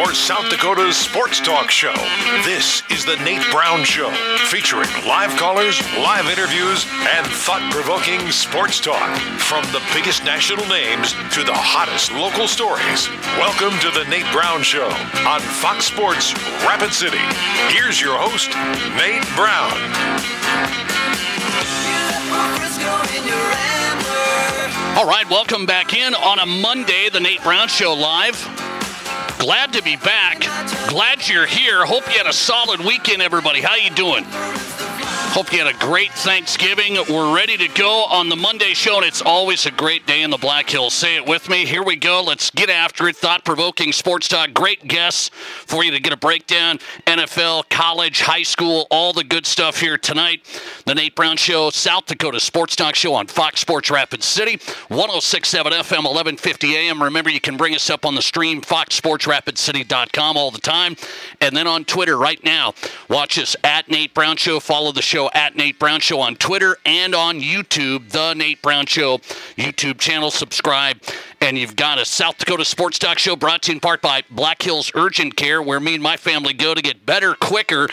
or South Dakota's sports talk show. This is the Nate Brown Show, featuring live callers, live interviews, and thought-provoking sports talk from the biggest national names to the hottest local stories. Welcome to the Nate Brown Show on Fox Sports Rapid City. Here's your host, Nate Brown. All right, welcome back in on a Monday, the Nate Brown Show live. Glad to be back. Glad you're here. Hope you had a solid weekend, everybody. How you doing? Hope you had a great Thanksgiving. We're ready to go on the Monday show, and it's always a great day in the Black Hills. Say it with me. Here we go. Let's get after it. Thought-provoking sports talk. Great guests for you to get a breakdown. NFL, college, high school, all the good stuff here tonight. The Nate Brown Show, South Dakota Sports Talk Show on Fox Sports Rapid City, 106.7 FM, 1150 AM. Remember, you can bring us up on the stream, foxsportsrapidcity.com all the time. And then on Twitter right now, watch us at Nate Brown Show. Follow the show at Nate Brown Show on Twitter and on YouTube, the Nate Brown Show YouTube channel. Subscribe, and you've got a South Dakota Sports Talk Show brought to you in part by Black Hills Urgent Care, where me and my family go to get better quicker.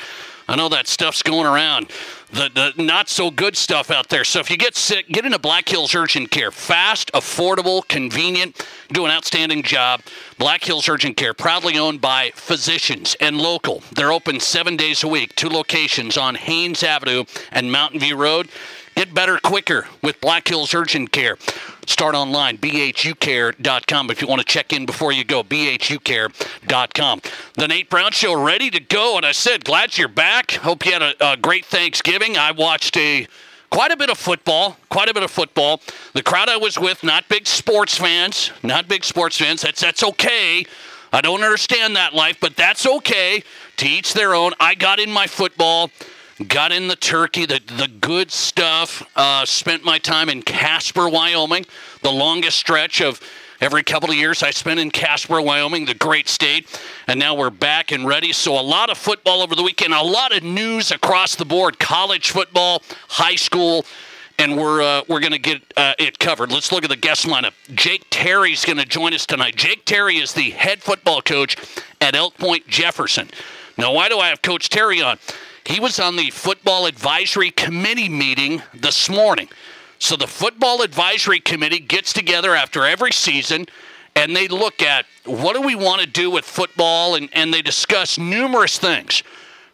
I know that stuff's going around, the not-so-good stuff out there. So if you get sick, get into Black Hills Urgent Care. Fast, affordable, convenient. Do an outstanding job. Black Hills Urgent Care, proudly owned by physicians and local. They're open 7 days a week, two locations on Haines Avenue and Mountain View Road. Get better quicker with Black Hills Urgent Care. Start online, bhucare.com. If you want to check in before you go, bhucare.com. The Nate Brown Show, ready to go. And I said, glad you're back. Hope you had a great Thanksgiving. I watched quite a bit of football. The crowd I was with, not big sports fans. That's okay. I don't understand that life, but that's okay. To each their own. I got in my football. Got in the turkey, the good stuff. Spent my time in Casper, Wyoming. The longest stretch of every couple of years I spent in Casper, Wyoming, the great state. And now we're back and ready. So a lot of football over the weekend, a lot of news across the board, college football, high school, and we're going to get it covered. Let's look at the guest lineup. Jake Terry's going to join us tonight. Jake Terry is the head football coach at Elk Point-Jefferson. Now, why do I have Coach Terry on? He was on the Football Advisory Committee meeting this morning. So the Football Advisory Committee gets together after every season, and they look at what do we want to do with football, and they discuss numerous things.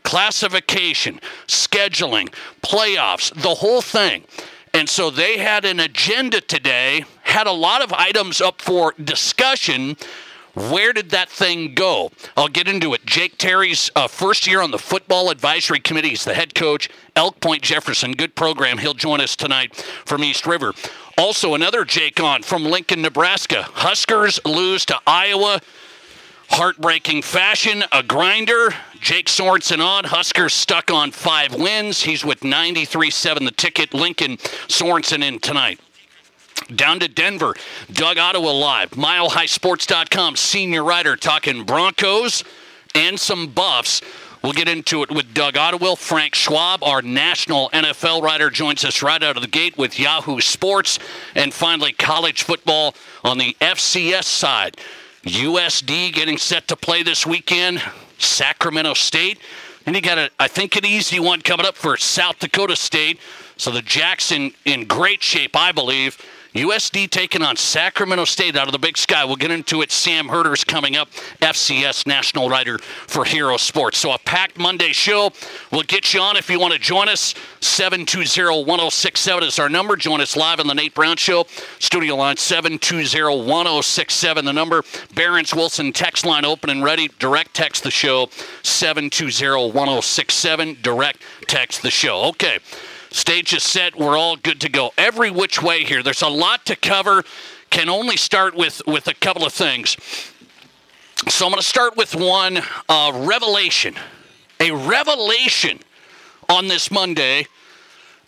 Classification, scheduling, playoffs, the whole thing. And so they had an agenda today, had a lot of items up for discussion. Where did that thing go? I'll get into it. Jake Terry's first year on the Football Advisory Committee. He's the head coach, Elk Point-Jefferson. Good program. He'll join us tonight from East River. Also, another Jake on from Lincoln, Nebraska. Huskers lose to Iowa. Heartbreaking fashion. A grinder. Jake Sorensen on. Huskers stuck on 5 wins. He's with 93.7 the ticket. Lincoln Sorensen in tonight. Down to Denver, Doug Ottewill live, MileHighSports.com, senior writer talking Broncos and some Buffs. We'll get into it with Doug Ottewill. Frank Schwab, our national NFL writer, joins us right out of the gate with Yahoo Sports. And finally, college football on the FCS side. USD getting set to play this weekend, Sacramento State. And you got, I think, an easy one coming up for South Dakota State. So the Jacks in great shape, I believe. USD taking on Sacramento State out of the Big Sky. We'll get into it. Sam Herder's coming up, FCS national writer for Hero Sports. So a packed Monday show. We'll get you on if you want to join us. 720-1067 is our number. Join us live on the Nate Brown Show. Studio line 720-1067, the number. Barron's Wilson text line open and ready. Direct text the show, 720-1067. Direct text the show. Okay. Stage is set. We're all good to go. Every which way here. There's a lot to cover. Can only start with a couple of things. So I'm going to start with one revelation. A revelation on this Monday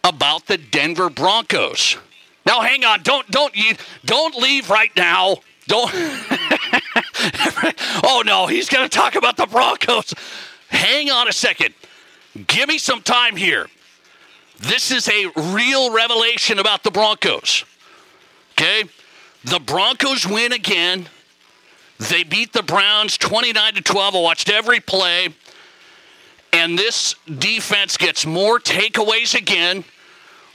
about the Denver Broncos. Now, hang on. Don't leave right now. Don't. Oh, no. He's going to talk about the Broncos. Hang on a second. Give me some time here. This is a real revelation about the Broncos, okay? The Broncos win again. They beat the Browns 29-12. I watched every play. And this defense gets more takeaways again.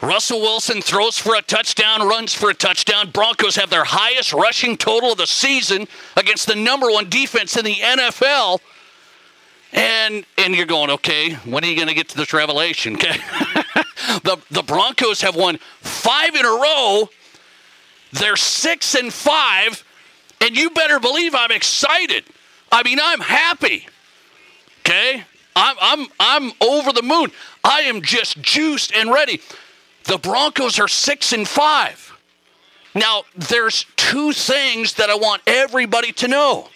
Russell Wilson throws for a touchdown, runs for a touchdown. Broncos have their highest rushing total of the season against the number one defense in the NFL. And you're going, okay, when are you going to get to this revelation? Okay. The Broncos have won 5 in a row. They're 6-5. And you better believe I'm excited. I mean, I'm happy. Okay? I'm over the moon. I am just juiced and ready. The Broncos are 6-5. Now, there's two things that I want everybody to know.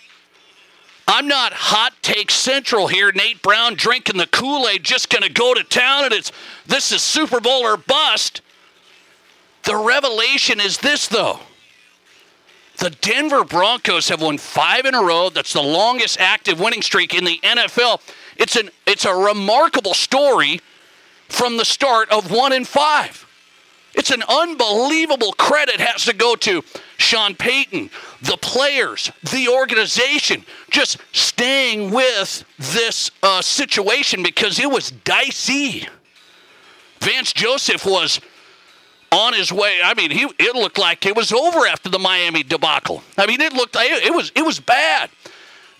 I'm not hot take central here. Nate Brown drinking the Kool-Aid, just going to go to town, and this is Super Bowl or bust. The revelation is this, though. The Denver Broncos have won 5 in a row. That's the longest active winning streak in the NFL. It's a remarkable story from the start of 1-5. It's an unbelievable credit has to go to Sean Payton, the players, the organization, just staying with this situation because it was dicey. Vance Joseph was on his way. I mean, it looked like it was over after the Miami debacle. I mean, it looked like it was bad.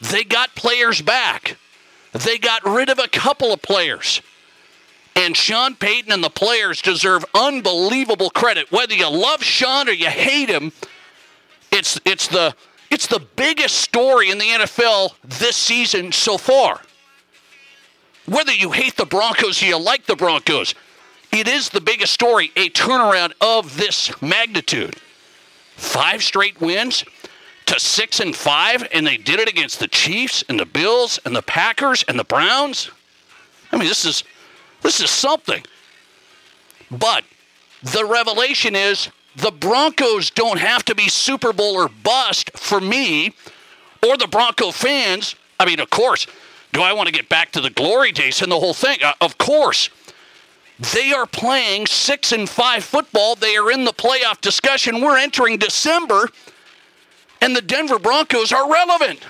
They got players back. They got rid of a couple of players. And Sean Payton and the players deserve unbelievable credit. Whether you love Sean or you hate him, it's the biggest story in the NFL this season so far. Whether you hate the Broncos or you like the Broncos, it is the biggest story, a turnaround of this magnitude. 5 straight wins to 6-5, and they did it against the Chiefs and the Bills and the Packers and the Browns. I mean, this is something. But the revelation is the Broncos don't have to be Super Bowl or bust for me or the Bronco fans. I mean, of course, do I want to get back to the glory days and the whole thing? Of course. They are playing 6-5 football. They are in the playoff discussion. We're entering December, and the Denver Broncos are relevant.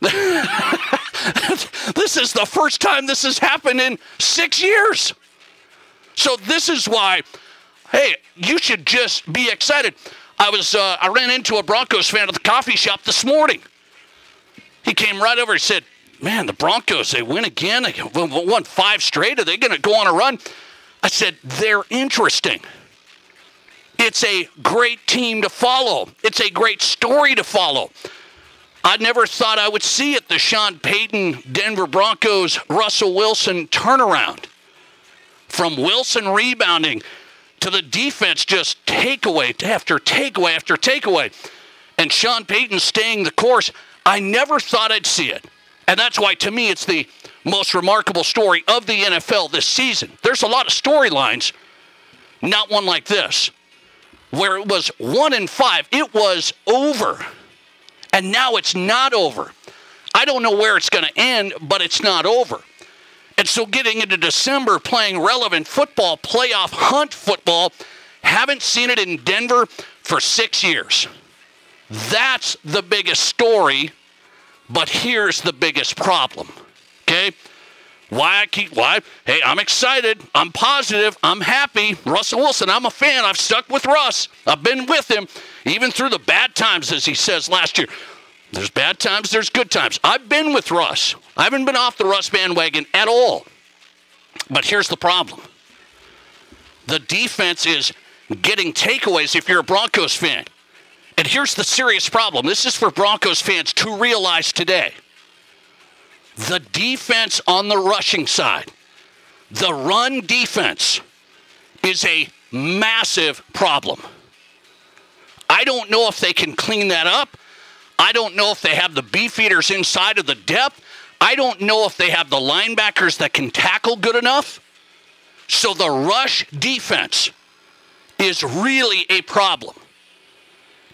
This is the first time this has happened in 6 years. So this is why, hey, you should just be excited. I ran into a Broncos fan at the coffee shop this morning. He came right over and said, man, the Broncos, they win again. They won 5 straight. Are they going to go on a run? I said, they're interesting. It's a great team to follow. It's a great story to follow. I never thought I would see it, the Sean Payton, Denver Broncos, Russell Wilson turnaround. From Wilson rebounding to the defense, just takeaway after takeaway after takeaway. And Sean Payton staying the course. I never thought I'd see it. And that's why, to me, it's the most remarkable story of the NFL this season. There's a lot of storylines, not one like this, where it was 1-5. It was over. And now it's not over. I don't know where it's going to end, but it's not over. And so getting into December, playing relevant football, playoff hunt football, haven't seen it in Denver for 6 years. That's the biggest story. But here's the biggest problem, okay? Hey, I'm excited. I'm positive. I'm happy. Russell Wilson, I'm a fan. I've stuck with Russ. I've been with him even through the bad times, as he says last year. There's bad times. There's good times. I've been with Russ. I haven't been off the Russ bandwagon at all. But here's the problem. The defense is getting takeaways if you're a Broncos fan. And here's the serious problem. This is for Broncos fans to realize today. The defense on the rushing side, the run defense, is a massive problem. I don't know if they can clean that up. I don't know if they have the beef eaters inside of the depth. I don't know if they have the linebackers that can tackle good enough. So the rush defense is really a problem.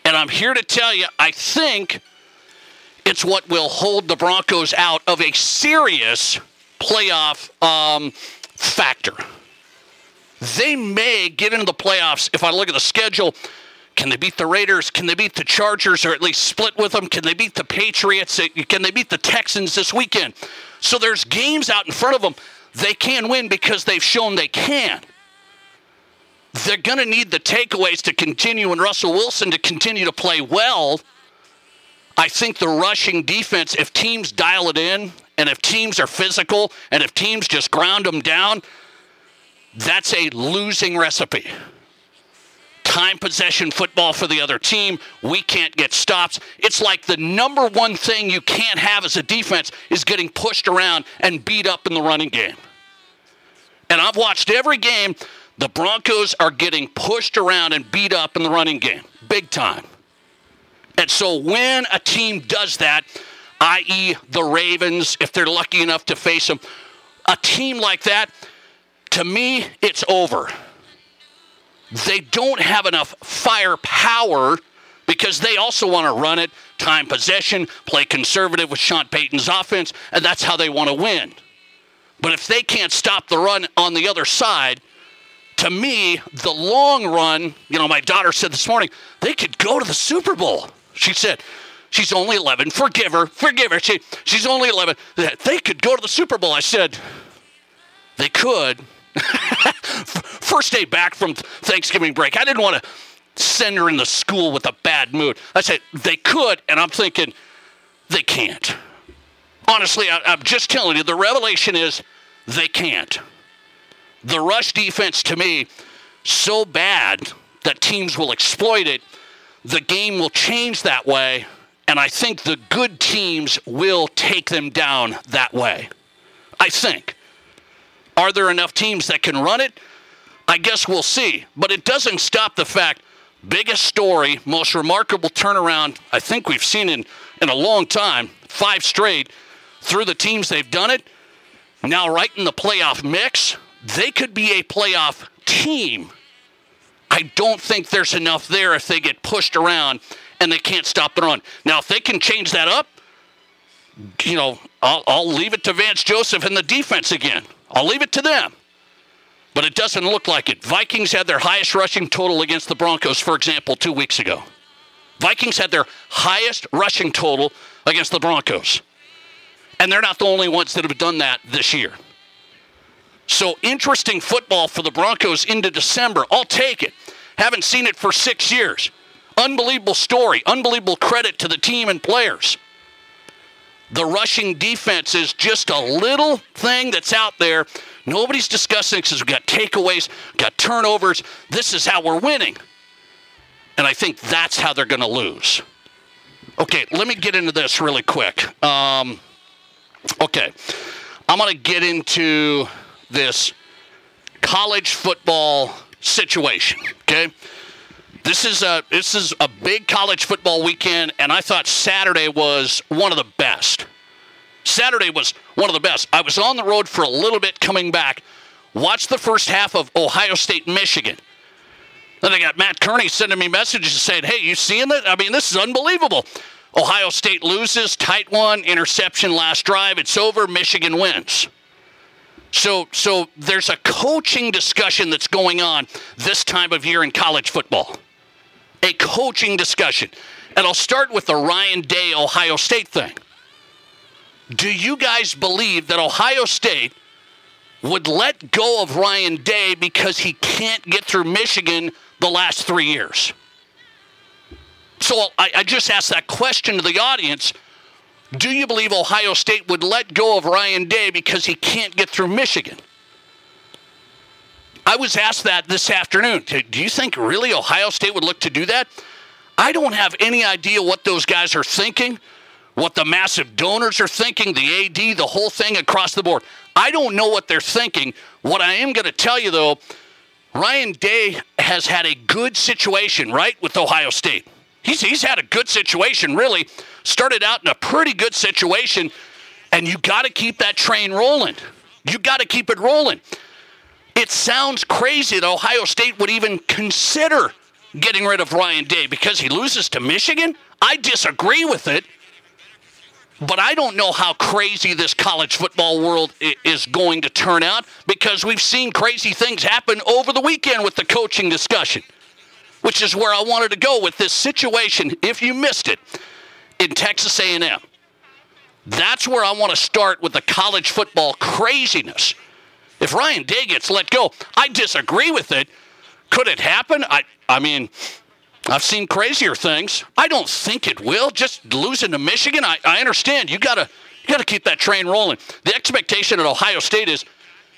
And I'm here to tell you, I think it's what will hold the Broncos out of a serious playoff factor. They may get into the playoffs, if I look at the schedule, Can they beat the Raiders? Can they beat the Chargers, or at least split with them? Can they beat the Patriots? Can they beat the Texans this weekend? So there's games out in front of them. They can win because they've shown they can. They're going to need the takeaways to continue and Russell Wilson to continue to play well. I think the rushing defense, if teams dial it in, and if teams are physical, and if teams just ground them down, that's a losing recipe. Time possession football for the other team. We can't get stops. It's like the number one thing you can't have as a defense is getting pushed around and beat up in the running game. And I've watched every game. The Broncos are getting pushed around and beat up in the running game, big time. And so when a team does that, i.e. the Ravens, if they're lucky enough to face them, a team like that, to me, it's over. They don't have enough firepower because they also want to run it, time possession, play conservative with Sean Payton's offense, and that's how they want to win. But if they can't stop the run on the other side, to me, the long run, you know, my daughter said this morning, they could go to the Super Bowl. She said, she's only 11. Forgive her. She's only 11. They could go to the Super Bowl. I said, they could. First day back from Thanksgiving break, I didn't want to send her into school with a bad mood. I said, they could, and I'm thinking, they can't. Honestly, I'm just telling you, the revelation is they can't. The rush defense, to me, so bad that teams will exploit it. The game will change that way, and I think the good teams will take them down that way. I think. Are there enough teams that can run it? I guess we'll see. But it doesn't stop the fact, biggest story, most remarkable turnaround I think we've seen in a long time, 5 straight, through the teams they've done it, now right in the playoff mix. They could be a playoff team. I don't think there's enough there if they get pushed around and they can't stop the run. Now, if they can change that up, you know, I'll leave it to Vance Joseph and the defense again. I'll leave it to them. But it doesn't look like it. Vikings had their highest rushing total against the Broncos, for example, 2 weeks ago. Vikings had their highest rushing total against the Broncos. And they're not the only ones that have done that this year. So interesting football for the Broncos into December. I'll take it. Haven't seen it for 6 years. Unbelievable story. Unbelievable credit to the team and players. The rushing defense is just a little thing that's out there. Nobody's discussing it because we've got takeaways, we've got turnovers. This is how we're winning. And I think that's how they're going to lose. Okay, let me get into this really quick. Okay, I'm going to get into this college football situation, okay? This is a big college football weekend, and I thought Saturday was one of the best. I was on the road for a little bit coming back. Watched the first half of Ohio State, Michigan. Then I got Matt Kearney sending me messages saying, hey, you seeing that? I mean, this is unbelievable. Ohio State loses, tight one, interception last drive. It's over, Michigan wins. So there's a coaching discussion that's going on this time of year in college football. A coaching discussion. And I'll start with the Ryan Day, Ohio State thing. Do you guys believe that Ohio State would let go of Ryan Day because he can't get through Michigan the last 3 years? So I just asked that question to the audience. Do you believe Ohio State would let go of Ryan Day because he can't get through Michigan? I was asked that this afternoon. Do you think really Ohio State would look to do that? I don't have any idea what those guys are thinking, what the massive donors are thinking, the AD, the whole thing across the board. I don't know what they're thinking. What I am going to tell you, though, Ryan Day has had a good situation, right, with Ohio State. He's had a good situation, really. Started out in a pretty good situation, and you got to keep that train rolling. You got to keep it rolling. It sounds crazy that Ohio State would even consider getting rid of Ryan Day because he loses to Michigan. I disagree with it, but I don't know how crazy this college football world is going to turn out because we've seen crazy things happen over the weekend with the coaching discussion. which is where I wanted to go with this situation, if you missed it, in Texas A&M. That's where I want to start with the college football craziness. If Ryan Day gets let go, I disagree with it. Could it happen? I mean, I've seen crazier things. I don't think it will. Just losing to Michigan, I understand. You got to keep that train rolling. The expectation at Ohio State is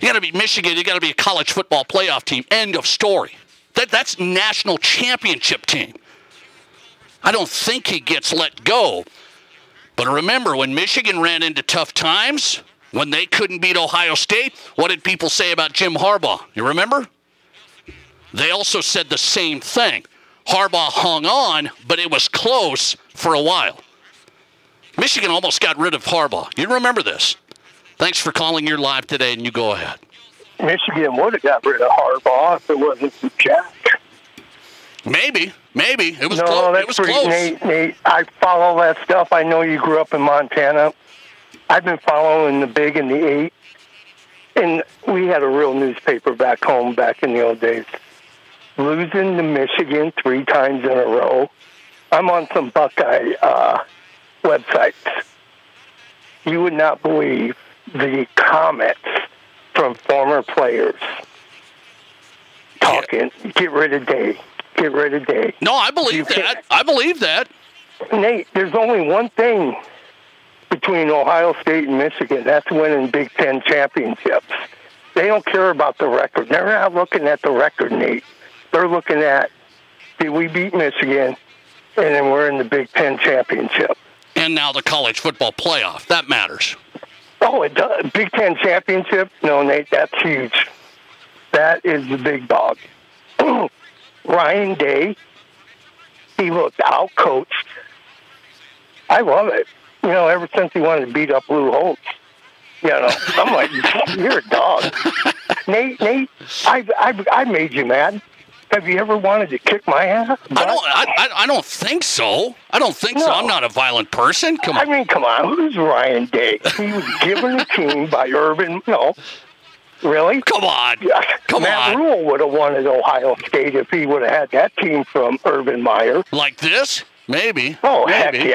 you got to beat Michigan. You got to be a college football playoff team. End of story. That's national championship team. I don't think he gets let go. But remember, when Michigan ran into tough times, when they couldn't beat Ohio State, what did people say about Jim Harbaugh? You remember? They also said the same thing. Harbaugh hung on, but it was close for a while. Michigan almost got rid of Harbaugh. You remember this. Thanks for calling. You're live today, and you go ahead. Michigan would have got rid of Harbaugh if it wasn't for Jack. Maybe. It was close. No, that's pretty close. Nate, I follow that stuff. I know you grew up in Montana. I've been following the Big and the Eight. And we had a real newspaper back home back in the old days. Losing to Michigan 3 times in a row. I'm on some Buckeye websites. You would not believe the comments from former players talking, get rid of Day. Get rid of Day. No, I believe that. I believe that. Nate, there's only one thing between Ohio State and Michigan. That's winning Big Ten championships. They don't care about the record. They're not looking at the record, Nate. They're looking at, did we beat Michigan, and then we're in the Big Ten championship. And now the college football playoff. That matters. Oh, it does. Big Ten championship? No, Nate, that's huge. That is the big dog. Ryan Day, he looked out-coached. I love it. You know, ever since he wanted to beat up Lou Holtz. You know, I'm like, you're a dog. Nate, I made you mad. Have you ever wanted to kick my ass? I don't think so. I don't think so. I'm not a violent person. Come on. I mean, come on. Who's Ryan Day? He was given a team by Urban. No. Really? Come on. Matt Rule would have wanted Ohio State if he would have had that team from Urban Meyer. Like this? Maybe. Oh, maybe.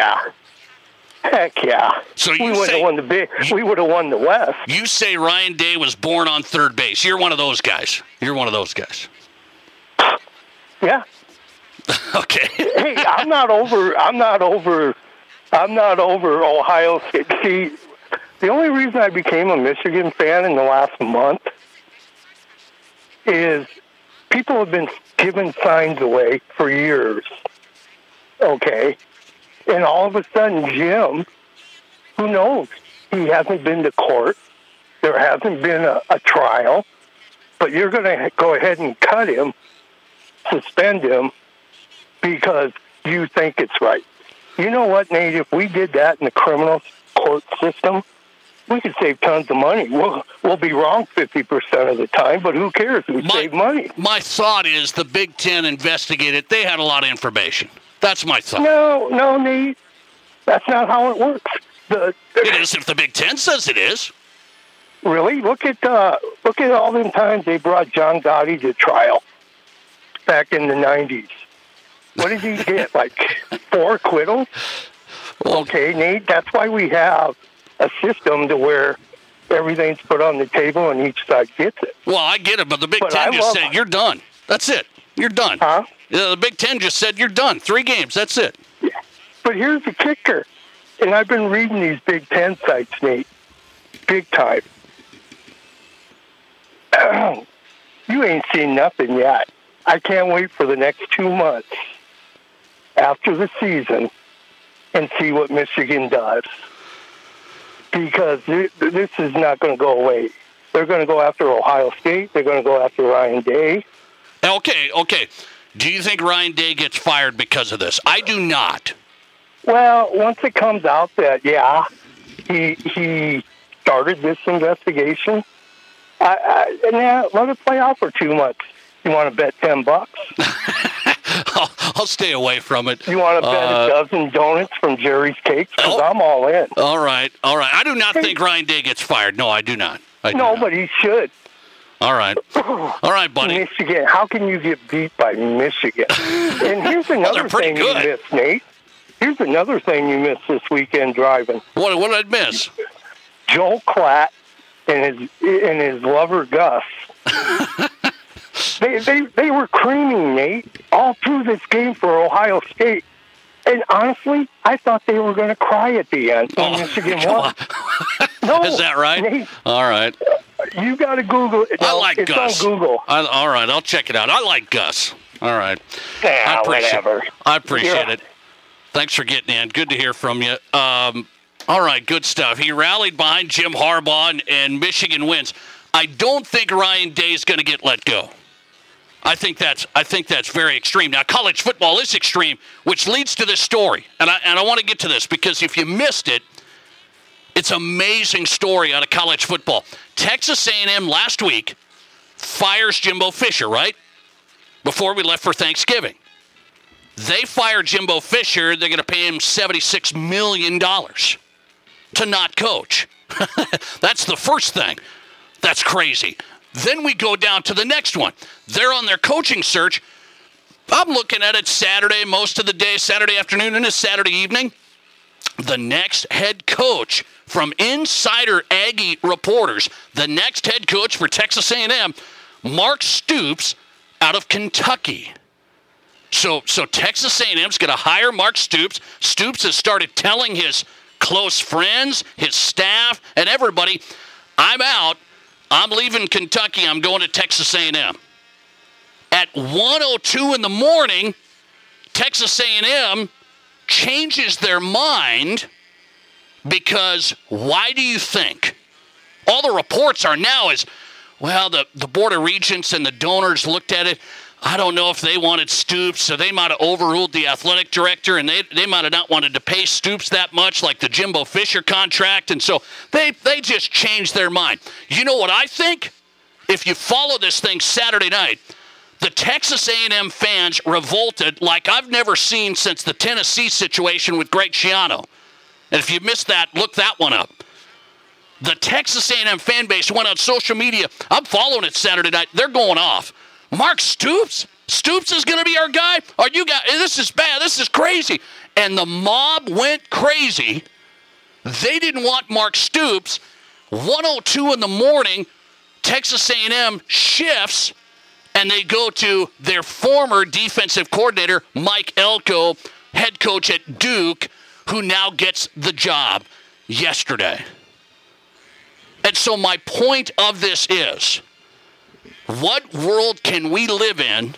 Heck yeah. So we would have won the big. We would have won the West. You say Ryan Day was born on third base. You're one of those guys. Yeah. Okay. Hey, I'm not over Ohio State. See, the only reason I became a Michigan fan in the last month is people have been giving signs away for years. Okay. And all of a sudden, Jim, who knows? He hasn't been to court. There hasn't been a trial. But you're going to go ahead and cut him, suspend him, because you think it's right. You know what, Nate? If we did that in the criminal court system, we could save tons of money. We'll be wrong 50% of the time, but who cares? We save money. My thought is the Big Ten investigated. They had a lot of information. That's my thought. No, Nate. That's not how it works. It is if the Big Ten says it is. Really? Look at all them times they brought John Gotti to trial back in the 90s. What did he get? Like 4 acquittals? Okay, Nate, that's why we have a system to where everything's put on the table and each side gets it. Well, I get it, but the Big Ten just said, you're done. That's it. You're done. Huh? The Big Ten just said, you're done. 3 games. That's it. Yeah. But here's the kicker. And I've been reading these Big Ten sites, Nate. Big time. You ain't seen nothing yet. I can't wait for the next 2 months after the season and see what Michigan does. Because this is not going to go away. They're going to go after Ohio State. They're going to go after Ryan Day. Okay. Do you think Ryan Day gets fired because of this? I do not. Well, once it comes out that, yeah, he started this investigation, I let it play out for 2 months. You want to bet $10? I'll stay away from it. You want to bet a dozen donuts from Jerry's Cakes? Because I'm all in. All right. I do not think Ryan Day gets fired. No, I do not. But he should. All right, buddy. Michigan. How can you get beat by Michigan? And here's another thing you missed, Nate. Here's another thing you missed this weekend driving. What did I miss? Joel Klatt and his lover Gus. They were creaming, Nate, all through this game for Ohio State. And honestly, I thought they were going to cry at the end when Michigan won. No, is that right? Nate, all right. You got to Google it. No, I like it's Gus. It's on Google. All right, I'll check it out. I like Gus. All right. Yeah, whatever. I appreciate it. Thanks for getting in. Good to hear from you. All right, good stuff. He rallied behind Jim Harbaugh, and Michigan wins. I don't think Ryan Day is going to get let go. I think that's very extreme. Now, college football is extreme, which leads to this story. And I want to get to this because if you missed it, it's an amazing story out of college football. Texas A&M last week fires Jimbo Fisher, right? Before we left for Thanksgiving. They fire Jimbo Fisher. They're going to pay him $76 million to not coach. That's the first thing. That's crazy. Then we go down to the next one. They're on their coaching search. I'm looking at it Saturday, most of the day, Saturday afternoon and a Saturday evening. The next head coach from Insider Aggie Reporters, the next head coach for Texas A&M, Mark Stoops out of Kentucky. So Texas A&M's going to hire Mark Stoops. Stoops has started telling his close friends, his staff, and everybody, I'm out. I'm leaving Kentucky. I'm going to Texas A&M. At 1:02 in the morning, Texas A&M changes their mind because why do you think? All the reports are now is, well, the Board of Regents and the donors looked at it. I don't know if they wanted Stoops, so they might have overruled the athletic director, and they might have not wanted to pay Stoops that much, like the Jimbo Fisher contract, and so they just changed their mind. You know what I think? If you follow this thing Saturday night, the Texas A&M fans revolted like I've never seen since the Tennessee situation with Greg Schiano. And if you missed that, look that one up. The Texas A&M fan base went on social media. I'm following it Saturday night. They're going off. Mark Stoops? Stoops is going to be our guy? Are you guys? This is bad. This is crazy. And the mob went crazy. They didn't want Mark Stoops. 1:02 in the morning, Texas A&M shifts, and they go to their former defensive coordinator, Mike Elko, head coach at Duke, who now gets the job yesterday. And so my point of this is, what world can we live in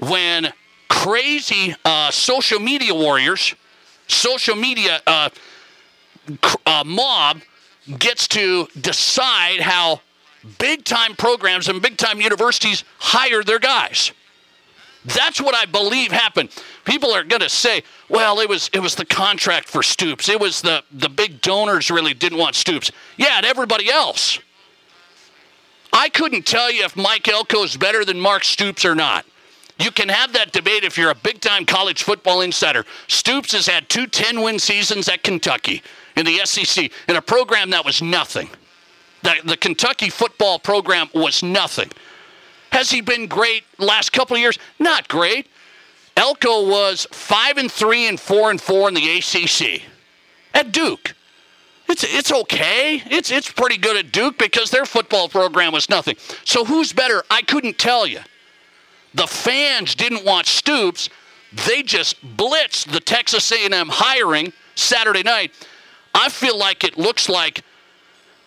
when crazy social media warriors, social media mob gets to decide how big-time programs and big-time universities hire their guys? That's what I believe happened. People are going to say, well, it was the contract for Stoops. It was the big donors really didn't want Stoops. Yeah, and everybody else. I couldn't tell you if Mike Elko is better than Mark Stoops or not. You can have that debate if you're a big-time college football insider. Stoops has had two 10-win seasons at Kentucky in the SEC in a program that was nothing. The Kentucky football program was nothing. Has he been great last couple of years? Not great. Elko was 5-3 and 4-4 in the ACC at Duke. It's okay. It's pretty good at Duke because their football program was nothing. So who's better? I couldn't tell you. The fans didn't want Stoops. They just blitzed the Texas A&M hiring Saturday night. I feel like it looks like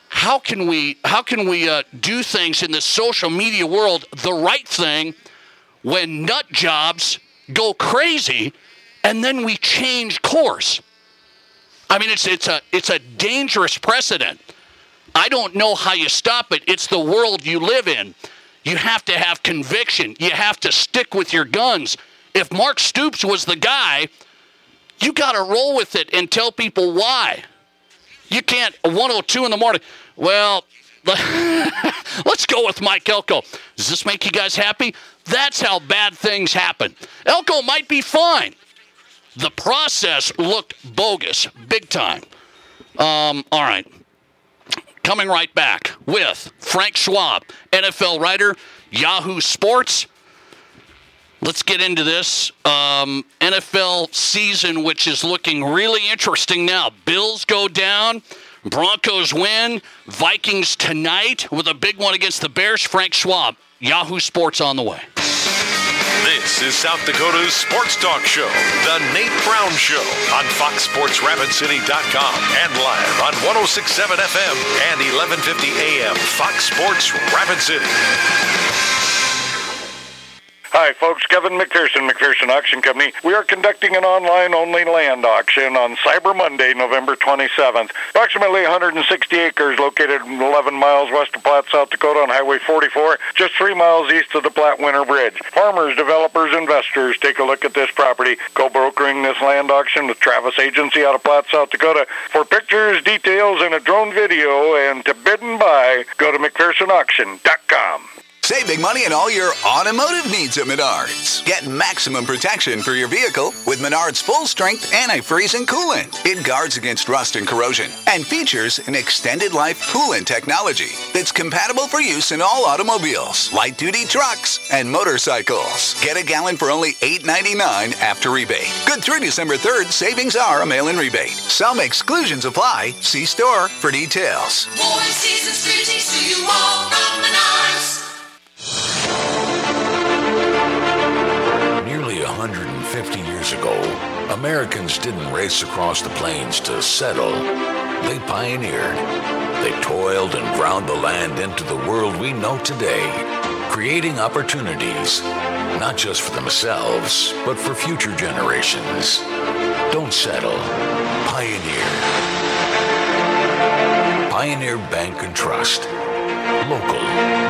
how can we do things in this social media world the right thing when nut jobs go crazy and then we change course. I mean, it's a dangerous precedent. I don't know how you stop it. It's the world you live in. You have to have conviction. You have to stick with your guns. If Mark Stoops was the guy, you got to roll with it and tell people why. You can't 1:02 in the morning. Well, let's go with Mike Elko. Does this make you guys happy? That's how bad things happen. Elko might be fine. The process looked bogus, big time. All right. Coming right back with Frank Schwab, NFL writer, Yahoo Sports. Let's get into this NFL season, which is looking really interesting now. Bills go down. Broncos win. Vikings tonight with a big one against the Bears. Frank Schwab, Yahoo Sports on the way. This is South Dakota's sports talk show, The Nate Brown Show, on FoxSportsRapidCity.com and live on 106.7 FM and 1150 AM, Fox Sports Rapid City. Hi, folks. Kevin McPherson, McPherson Auction Company. We are conducting an online-only land auction on Cyber Monday, November 27th. Approximately 160 acres located 11 miles west of Platt, South Dakota on Highway 44, just 3 miles east of the Platt Winter Bridge. Farmers, developers, investors, take a look at this property. Co-brokering this land auction with Travis Agency out of Platt, South Dakota. For pictures, details, and a drone video, and to bid and buy, go to McPhersonAuction.com. Save big money on all your automotive needs at Menards. Get maximum protection for your vehicle with Menards full-strength antifreeze and coolant. It guards against rust and corrosion and features an extended-life coolant technology that's compatible for use in all automobiles, light-duty trucks, and motorcycles. Get a gallon for only $8.99 after rebate. Good through December 3rd, savings are a mail-in rebate. Some exclusions apply. See store for details. More seasons greetings to you all from Menards. Nearly 150 years ago, Americans didn't race across the plains to settle. They pioneered. They toiled and ground the land into the world we know today, creating opportunities, not just for themselves, but for future generations. Don't settle. Pioneer. Pioneer Bank and Trust. Local.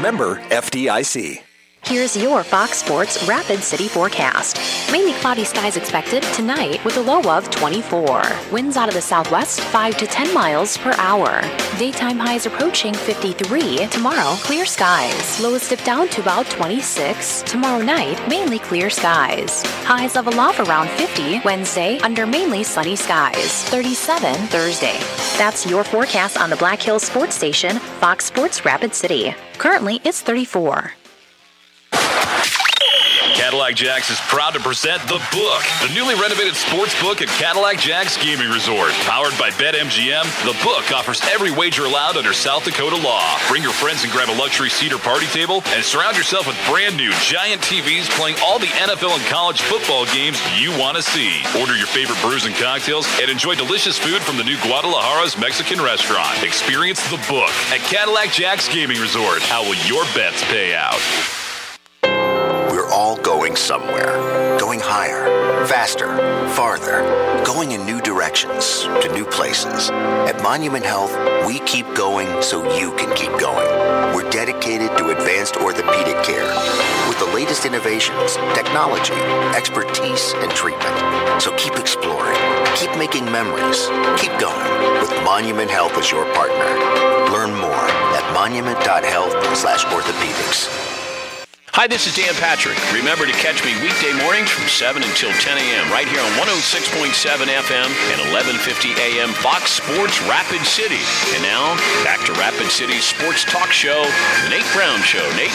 Member FDIC. Here's your Fox Sports Rapid City forecast. Mainly cloudy skies expected tonight with a low of 24. Winds out of the southwest 5 to 10 miles per hour. Daytime highs approaching 53. Tomorrow, clear skies. Lows dip down to about 26. Tomorrow night, mainly clear skies. Highs level off around 50. Wednesday, under mainly sunny skies. 37 Thursday. That's your forecast on the Black Hills Sports Station, Fox Sports Rapid City. Currently, it's 34. Cadillac Jack's is proud to present The Book, the newly renovated sports book at Cadillac Jack's Gaming Resort. Powered by BetMGM, The Book offers every wager allowed under South Dakota law. Bring your friends and grab a luxury seat or party table and surround yourself with brand new giant TVs playing all the NFL and college football games you want to see. Order your favorite brews and cocktails and enjoy delicious food from the new Guadalajara's Mexican restaurant. Experience The Book at Cadillac Jack's Gaming Resort. How will your bets pay out? We're all going somewhere, going higher, faster, farther, going in new directions, to new places. At Monument Health, we keep going so you can keep going. We're dedicated to advanced orthopedic care with the latest innovations, technology, expertise, and treatment. So keep exploring, keep making memories, keep going with Monument Health as your partner. Learn more at monument.health/orthopedics. Hi, this is Dan Patrick. Remember to catch me weekday mornings from 7 until 10 a.m. right here on 106.7 FM and 1150 a.m. Fox Sports Rapid City. And now, back to Rapid City's sports talk show, The Nate Brown Show. Nate?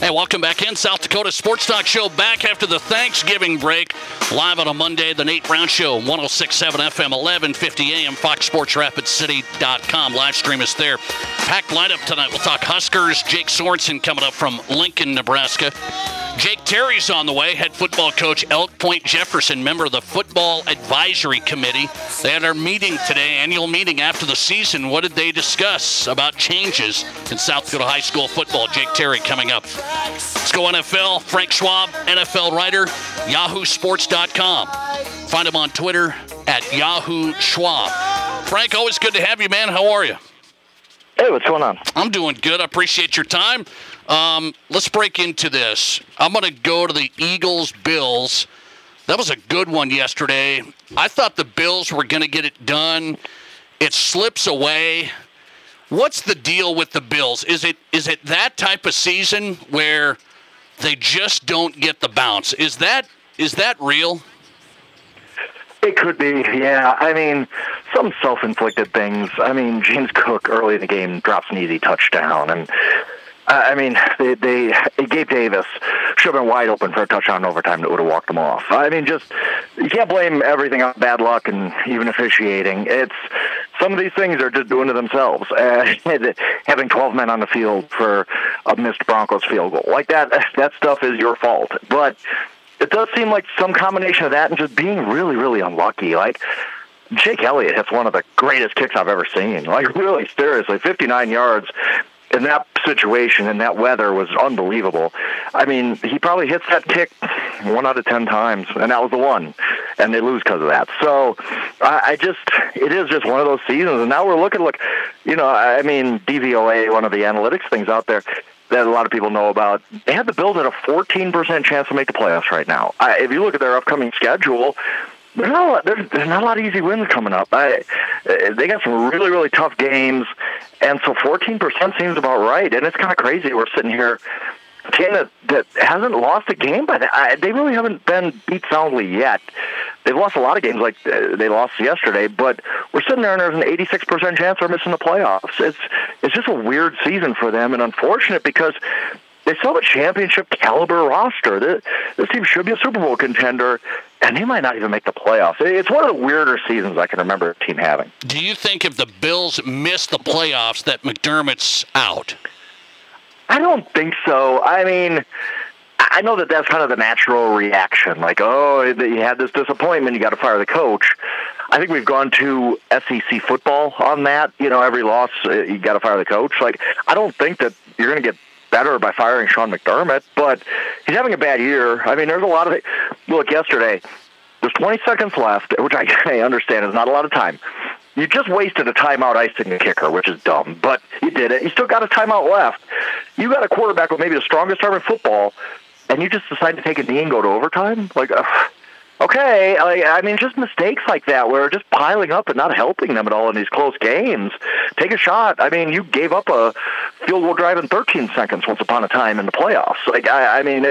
Hey, welcome back in. South Dakota Sports Talk Show back after the Thanksgiving break. Live on a Monday, The Nate Brown Show, 106.7 FM, 1150 AM, FoxSportsRapidCity.com. Live stream is there. Packed lineup tonight. We'll talk Huskers. Jake Sorensen coming up from Lincoln, Nebraska. Jake Terry's on the way, head football coach, Elk Point-Jefferson, member of the Football Advisory Committee. They had their meeting today, annual meeting after the season. What did they discuss about changes in South Dakota high school football? Jake Terry coming up. Let's go NFL. Frank Schwab, NFL writer, yahoosports.com. Find him on Twitter at Yahoo Schwab. Frank, always good to have you, man. How are you? Hey, what's going on? I'm doing good. I appreciate your time. Let's break into this. I'm going to go to the Eagles-Bills. That was a good one yesterday. I thought the Bills were going to get it done. It slips away. What's the deal with the Bills? Is it that type of season where They just don't get the bounce. Is that real? It could be, yeah. I mean, some self-inflicted things. I mean, James Cook early in the game drops an easy touchdown, and I mean, they Gabe Davis should have been wide open for a touchdown in overtime that would have walked them off. I mean, just you can't blame everything on bad luck and even officiating. It's some of these things are just doing to themselves. Having 12 men on the field for a missed Broncos field goal like that stuff is your fault, but. It does seem like some combination of that and just being really, really unlucky. Like, Jake Elliott hits one of the greatest kicks I've ever seen. Like, really, seriously, 59 yards in that situation and that weather was unbelievable. I mean, he probably hits that kick 1 out of 10 times, and that was the one, and they lose because of that. So, it is just one of those seasons, and now we're looking, you know, I mean, DVOA, one of the analytics things out there, that a lot of people know about. They had the Bills at a 14% chance to make the playoffs right now. If you look at their upcoming schedule, there's not a lot of easy wins coming up. They got some really, really tough games, and so 14% seems about right, and it's kind of crazy. We're sitting here, a team that hasn't lost a game, but they really haven't been beat soundly yet. They've lost a lot of games, like they lost yesterday, but we're sitting there and there's an 86% chance they're missing the playoffs. It's just a weird season for them and unfortunate because they still have a championship-caliber roster. This team should be a Super Bowl contender, and they might not even make the playoffs. It's one of the weirder seasons I can remember a team having. Do you think if the Bills miss the playoffs that McDermott's out? I don't think so. I mean, I know that that's kind of the natural reaction. Like, oh, you had this disappointment, you got to fire the coach. I think we've gone to SEC football on that. You know, every loss, you got to fire the coach. Like, I don't think that you're going to get better by firing Sean McDermott, but he's having a bad year. I mean, there's a lot of it. Look, yesterday, there's 20 seconds left, which I understand is not a lot of time. You just wasted a timeout icing the kicker, which is dumb, but you did it. You still got a timeout left. You got a quarterback with maybe the strongest arm in football, and you just decide to take a knee and go to overtime? Like, okay. I mean, just mistakes like that where just piling up and not helping them at all in these close games. Take a shot. I mean, you gave up a field goal drive in 13 seconds once upon a time in the playoffs. Like, I mean,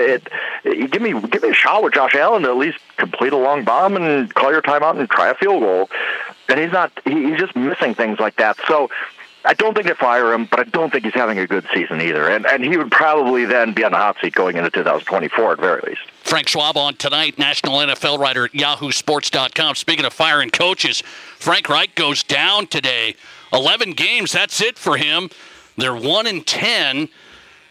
give me a shot with Josh Allen to at least complete a long bomb and call your timeout and try a field goal. And he's just missing things like that. So I don't think they fire him, but I don't think he's having a good season either. And he would probably then be on the hot seat going into 2024 at very least. Frank Schwab on tonight, national NFL writer at yahoosports.com. Speaking of firing coaches, Frank Reich goes down today. 11 games, that's it for him. They're 1-10.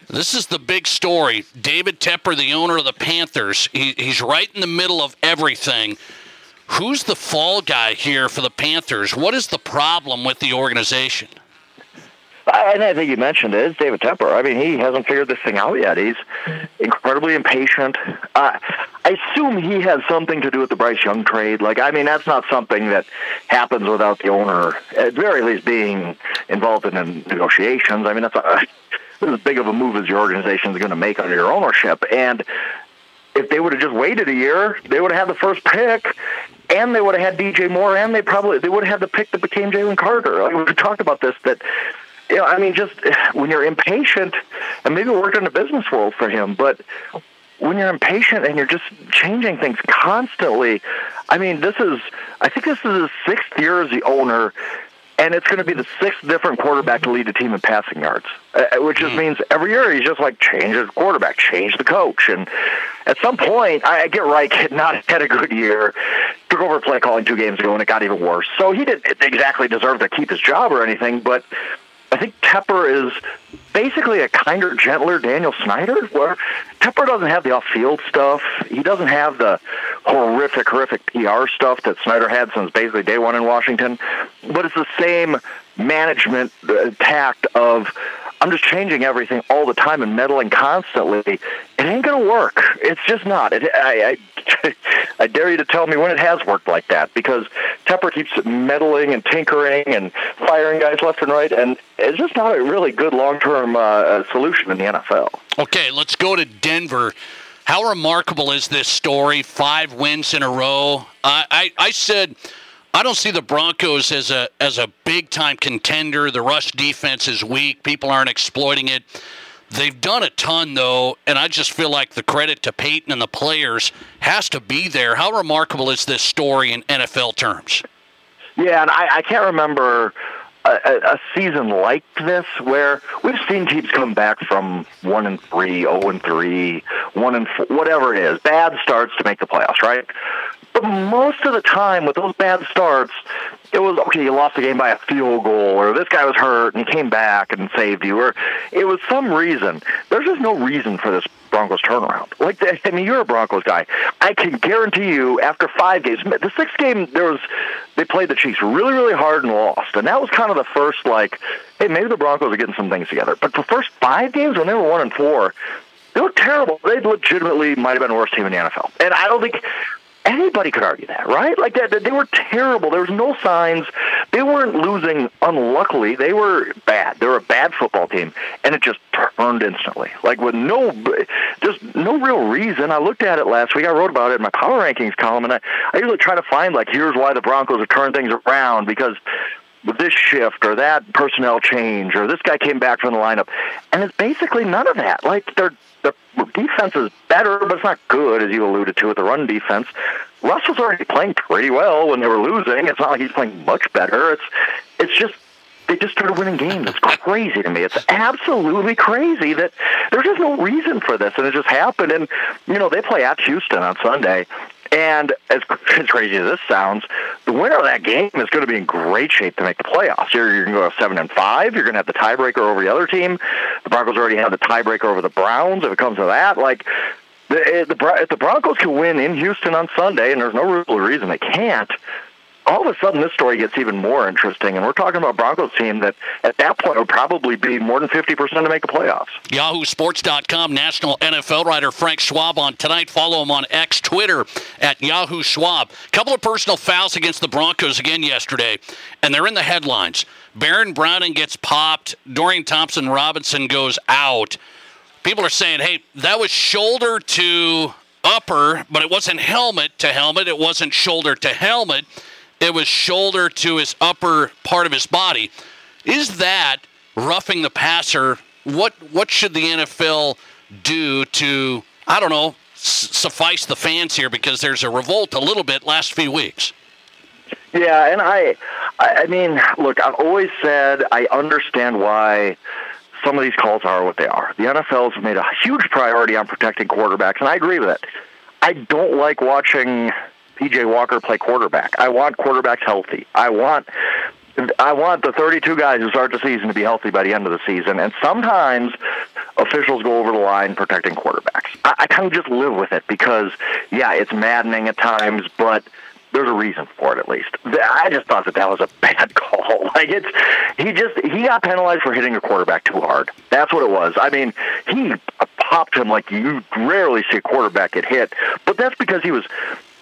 This is the big story. David Tepper, the owner of the Panthers, he's right in the middle of everything. Who's the fall guy here for the Panthers? What is the problem with the organization? And I think you mentioned it. It's David Tepper. I mean, he hasn't figured this thing out yet. He's incredibly impatient. I assume he has something to do with the Bryce Young trade. Like, I mean, that's not something that happens without the owner, at very least, being involved in negotiations. I mean, that's as big of a move as your organization is going to make under your ownership. And if they would have just waited a year, they would have had the first pick, and they would have had DJ Moore, and they would have had the pick that became Jalen Carter. Like, we talked about this, that, you know, I mean, just when you're impatient, and maybe it worked in the business world for him, but when you're impatient and you're just changing things constantly, I mean, I think this is his sixth year as the owner, and it's going to be the sixth different quarterback to lead the team in passing yards, which just means every year he's just like, change the quarterback, change the coach. And at some point, I get Reich had not had a good year, took over play calling 2 games ago, and it got even worse. So he didn't exactly deserve to keep his job or anything, but I think Tepper is basically a kinder, gentler Daniel Snyder, where Tepper doesn't have the off-field stuff. He doesn't have the horrific PR stuff that Snyder had since basically day one in Washington, but it's the same management tact of, I'm just changing everything all the time and meddling constantly. It ain't going to work. It's just not. I dare you to tell me when it has worked like that, because Tepper keeps meddling and tinkering and firing guys left and right, and it's just not a really good long-term solution in the NFL. Okay, let's go to Denver. How remarkable is this story? 5 wins in a row. I said I don't see the Broncos as a big-time contender. The rush defense is weak. People aren't exploiting it. They've done a ton, though, and I just feel like the credit to Payton and the players has to be there. How remarkable is this story in NFL terms? Yeah, and I can't remember a season like this where we've seen teams come back from 1-3, 0-3, 1-4, whatever it is, bad starts to make the playoffs, right? But most of the time with those bad starts, it was, okay, you lost the game by a field goal, or this guy was hurt and he came back and saved you, or it was some reason. There's just no reason for this Broncos turnaround. Like, I mean, you're a Broncos guy. I can guarantee you after 5 games, the 6th game, they played the Chiefs really, really hard and lost. And that was kind of the first, like, hey, maybe the Broncos are getting some things together. But the first 5 games when they were 1-4, they were terrible. They legitimately might have been the worst team in the NFL. And I don't think anybody could argue that, right? Like, they were terrible. There was no signs. They weren't losing unluckily. They were bad. They were a bad football team, and it just turned instantly. Like, with no real reason. I looked at it last week. I wrote about it in my Power Rankings column, and I usually try to find, like, here's why the Broncos have turned things around, because this shift or that personnel change or this guy came back from the lineup. And it's basically none of that. Like, their defense is better, but it's not good, as you alluded to, with the run defense. Russell's already playing pretty well when they were losing. It's not like he's playing much better. It's just they just started winning games. It's crazy to me. It's absolutely crazy that there's just no reason for this, and it just happened. And, you know, they play at Houston on Sunday. And as crazy as this sounds, the winner of that game is going to be in great shape to make the playoffs. You're going to go 7-5. You're going to have the tiebreaker over the other team. The Broncos already have the tiebreaker over the Browns. If it comes to that, like if the Broncos can win in Houston on Sunday, and there's no real reason they can't, all of a sudden this story gets even more interesting. And we're talking about a Broncos team that at that point would probably be more than 50% to make the playoffs. YahooSports.com national NFL writer Frank Schwab on tonight. Follow him on X, Twitter at Yahoo Schwab. Couple of personal fouls against the Broncos again yesterday, and they're in the headlines. Baron Browning gets popped. Dorian Thompson-Robinson goes out. People are saying, hey, that was shoulder to upper, but it wasn't helmet to helmet. It wasn't shoulder to helmet. It was shoulder to his upper part of his body. Is that roughing the passer? What should the NFL do to, I don't know, suffice the fans here, because there's a revolt a little bit last few weeks? Yeah, and I mean, look, I've always said I understand why some of these calls are what they are. The NFL's made a huge priority on protecting quarterbacks, and I agree with it. I don't like watching P.J. Walker play quarterback. I want quarterbacks healthy. I want the 32 guys who start the season to be healthy by the end of the season. And sometimes officials go over the line protecting quarterbacks. I kind of just live with it because, yeah, it's maddening at times, but there's a reason for it at least. I just thought that was a bad call. Like, he got penalized for hitting a quarterback too hard. That's what it was. I mean, he popped him like you rarely see a quarterback get hit, but that's because he was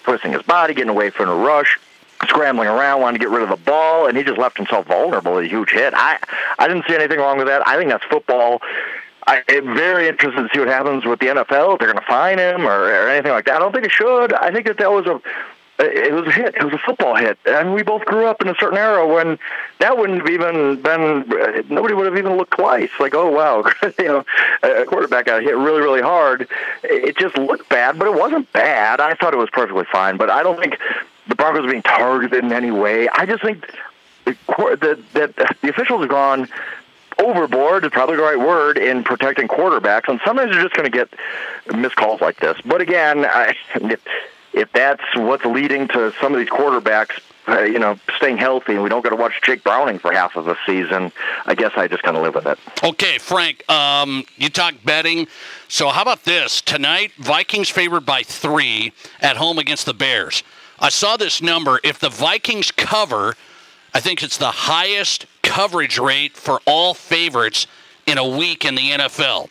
twisting his body, getting away from a rush, scrambling around, wanting to get rid of the ball, and he just left himself vulnerable to a huge hit. I didn't see anything wrong with that. I think that's football. I'm very interested to see what happens with the NFL, if they're going to fine him or anything like that. I don't think it should. I think that was a hit. It was a football hit. And we both grew up in a certain era when that wouldn't have even been, nobody would have even looked twice. Like, oh, wow, you know, a quarterback got hit really, really hard. It just looked bad, but it wasn't bad. I thought it was perfectly fine, but I don't think the Broncos are being targeted in any way. I just think that the officials have gone overboard is probably the right word in protecting quarterbacks, and sometimes you're just going to get missed calls like this. But again, if that's what's leading to some of these quarterbacks, you know, staying healthy, and we don't got to watch Jake Browning for half of the season, I guess I just kind of live with it. Okay, Frank, you talk betting. So how about this? Tonight, Vikings favored by 3 at home against the Bears. I saw this number. If the Vikings cover, I think it's the highest coverage rate for all favorites in a week in the NFL.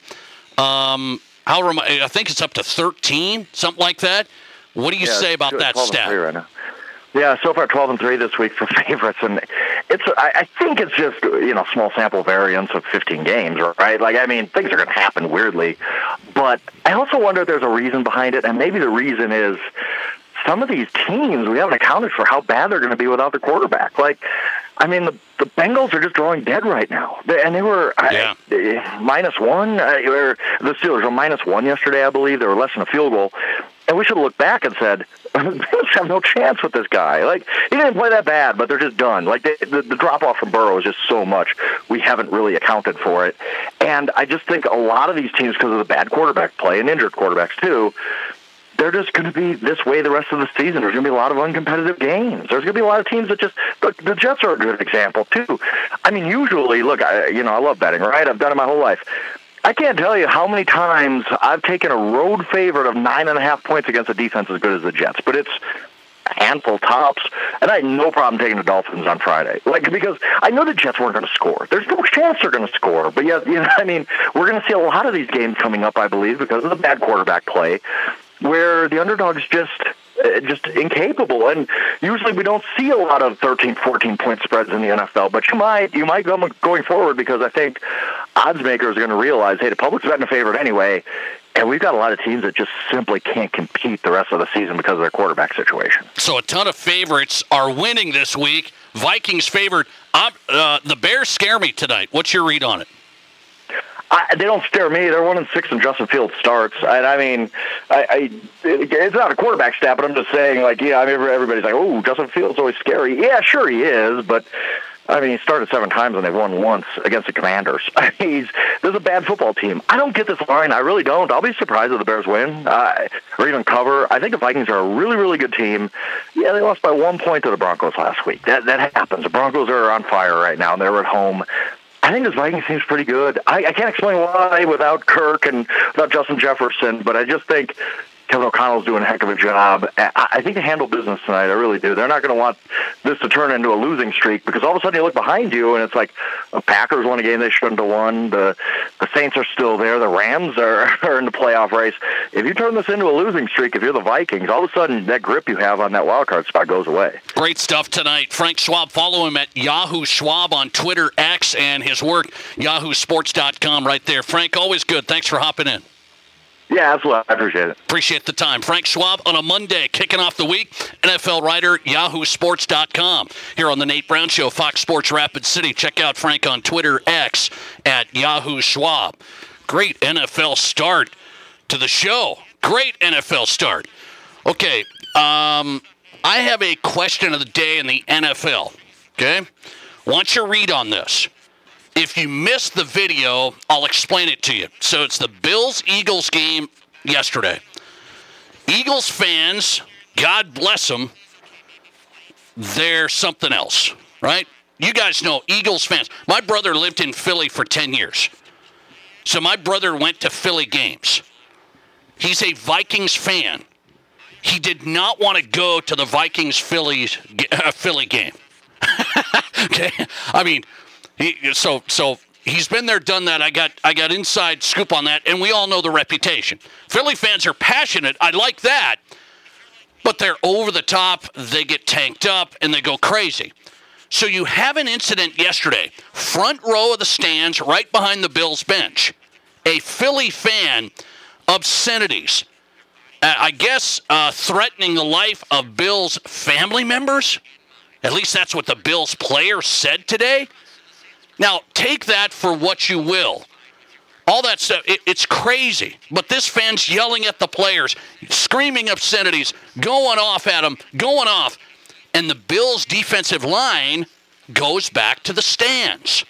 I think it's up to 13, something like that. What do you say about that stat? Right now. Yeah, so far 12-3 this week for favorites, and I think it's just, you know, small sample variance of 15 games, right? Like, I mean, things are going to happen weirdly, but I also wonder if there's a reason behind it, and maybe the reason is some of these teams we haven't accounted for how bad they're going to be without the quarterback. Like, I mean, the Bengals are just drawing dead right now. And they were -1. Or the Steelers were -1 yesterday, I believe. They were less than a field goal. And we should have looked back and said, the Bengals have no chance with this guy. Like, he didn't play that bad, but they're just done. Like, the drop-off from Burrow is just so much. We haven't really accounted for it. And I just think a lot of these teams, because of the bad quarterback play and injured quarterbacks, too, they're just going to be this way the rest of the season. There's going to be a lot of uncompetitive games. There's going to be a lot of teams that just – the Jets are a good example, too. I mean, usually, look, I love betting, right? I've done it my whole life. I can't tell you how many times I've taken a road favorite of 9.5 points against a defense as good as the Jets, but it's a handful tops, and I had no problem taking the Dolphins on Friday, like, because I know the Jets weren't going to score. There's no chance they're going to score, but, yeah, you know, I mean, we're going to see a lot of these games coming up, I believe, because of the bad quarterback play, where the underdog's just incapable. And usually we don't see a lot of 13, 14-point spreads in the NFL, but you might go going forward, because I think odds makers are going to realize, hey, the public's betting a favorite anyway, and we've got a lot of teams that just simply can't compete the rest of the season because of their quarterback situation. So a ton of favorites are winning this week. Vikings favored. The Bears scare me tonight. What's your read on it? They don't scare me. They're 1-6 in Justin Fields starts. And I mean, it's not a quarterback stat, but I'm just saying, like, yeah, I mean, everybody's like, oh, Justin Fields is always scary. Yeah, sure he is, but I mean, he started 7 times and they've won once against the Commanders. This is a bad football team. I don't get this line. I really don't. I'll be surprised if the Bears win or even cover. I think the Vikings are a really, really good team. Yeah, they lost by 1 point to the Broncos last week. That happens. The Broncos are on fire right now, and they're at home. I think this Vikings team's pretty good. I can't explain why without Kirk and without Justin Jefferson, but I just think Kevin O'Connell's doing a heck of a job. I think they handle business tonight. I really do. They're not going to want this to turn into a losing streak, because all of a sudden you look behind you and it's like the Packers won a game they shouldn't have won. The Saints are still there. The Rams are in the playoff race. If you turn this into a losing streak, if you're the Vikings, all of a sudden that grip you have on that wild card spot goes away. Great stuff tonight. Frank Schwab, follow him at Yahoo Schwab on Twitter, X, and his work, YahooSports.com right there. Frank, always good. Thanks for hopping in. Yeah, absolutely. I appreciate it. Appreciate the time. Frank Schwab on a Monday, kicking off the week. NFL writer, YahooSports.com. Here on The Nate Brown Show, Fox Sports Rapid City. Check out Frank on Twitter, X, at Yahoo Schwab. Great NFL start to the show. Great NFL start. Okay, I have a question of the day in the NFL. Okay? Want your read on this. If you missed the video, I'll explain it to you. So it's the Bills-Eagles game yesterday. Eagles fans, God bless them, they're something else, right? You guys know Eagles fans. My brother lived in Philly for 10 years. So my brother went to Philly games. He's a Vikings fan. He did not want to go to the Vikings-Philly game. Okay? I mean... So he's been there, done that. I got inside scoop on that, and we all know the reputation. Philly fans are passionate. I like that. But they're over the top. They get tanked up, and they go crazy. So you have an incident yesterday. Front row of the stands, right behind the Bills bench. A Philly fan, obscenities. I guess threatening the life of Bills family members. At least that's what the Bills player said today. Now, take that for what you will. All that stuff, it's crazy. But this fan's yelling at the players, screaming obscenities, going off at them, going off. And the Bills' defensive line goes back to the stands.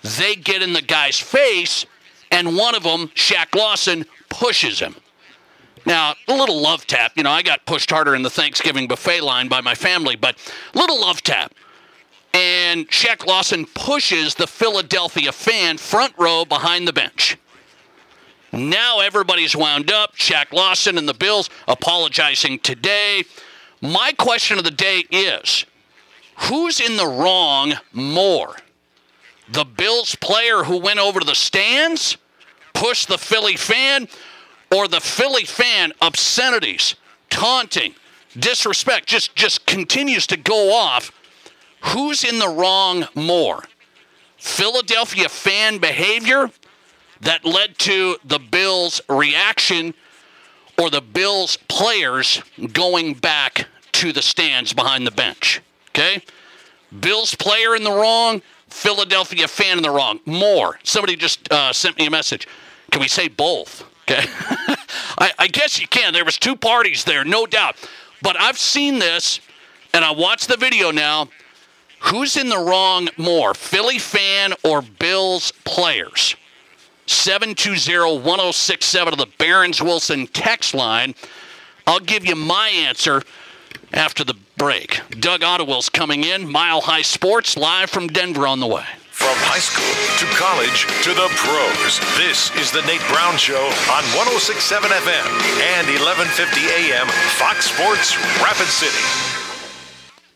They get in the guy's face, and one of them, Shaq Lawson, pushes him. Now, a little love tap. You know, I got pushed harder in the Thanksgiving buffet line by my family, but little love tap. And Shaq Lawson pushes the Philadelphia fan front row behind the bench. Now everybody's wound up. Shaq Lawson and the Bills apologizing today. My question of the day is, who's in the wrong more? The Bills player who went over to the stands, pushed the Philly fan, or the Philly fan obscenities, taunting, disrespect, just continues to go off. Who's in the wrong more? Philadelphia fan behavior that led to the Bills' reaction, or the Bills' players going back to the stands behind the bench? Okay? Bills player in the wrong, Philadelphia fan in the wrong. More. Somebody just sent me a message. Can we say both? Okay. I guess you can. There was two parties there, no doubt. But I've seen this, and I watched the video now. Who's in the wrong more, Philly fan or Bills players? 720-1067 of the Barons-Wilson text line. I'll give you my answer after the break. Doug Ottewill's coming in. Mile High Sports, live from Denver on the way. From high school to college to the pros, this is the Nate Brown Show on 106.7 FM and 1150 AM Fox Sports Rapid City.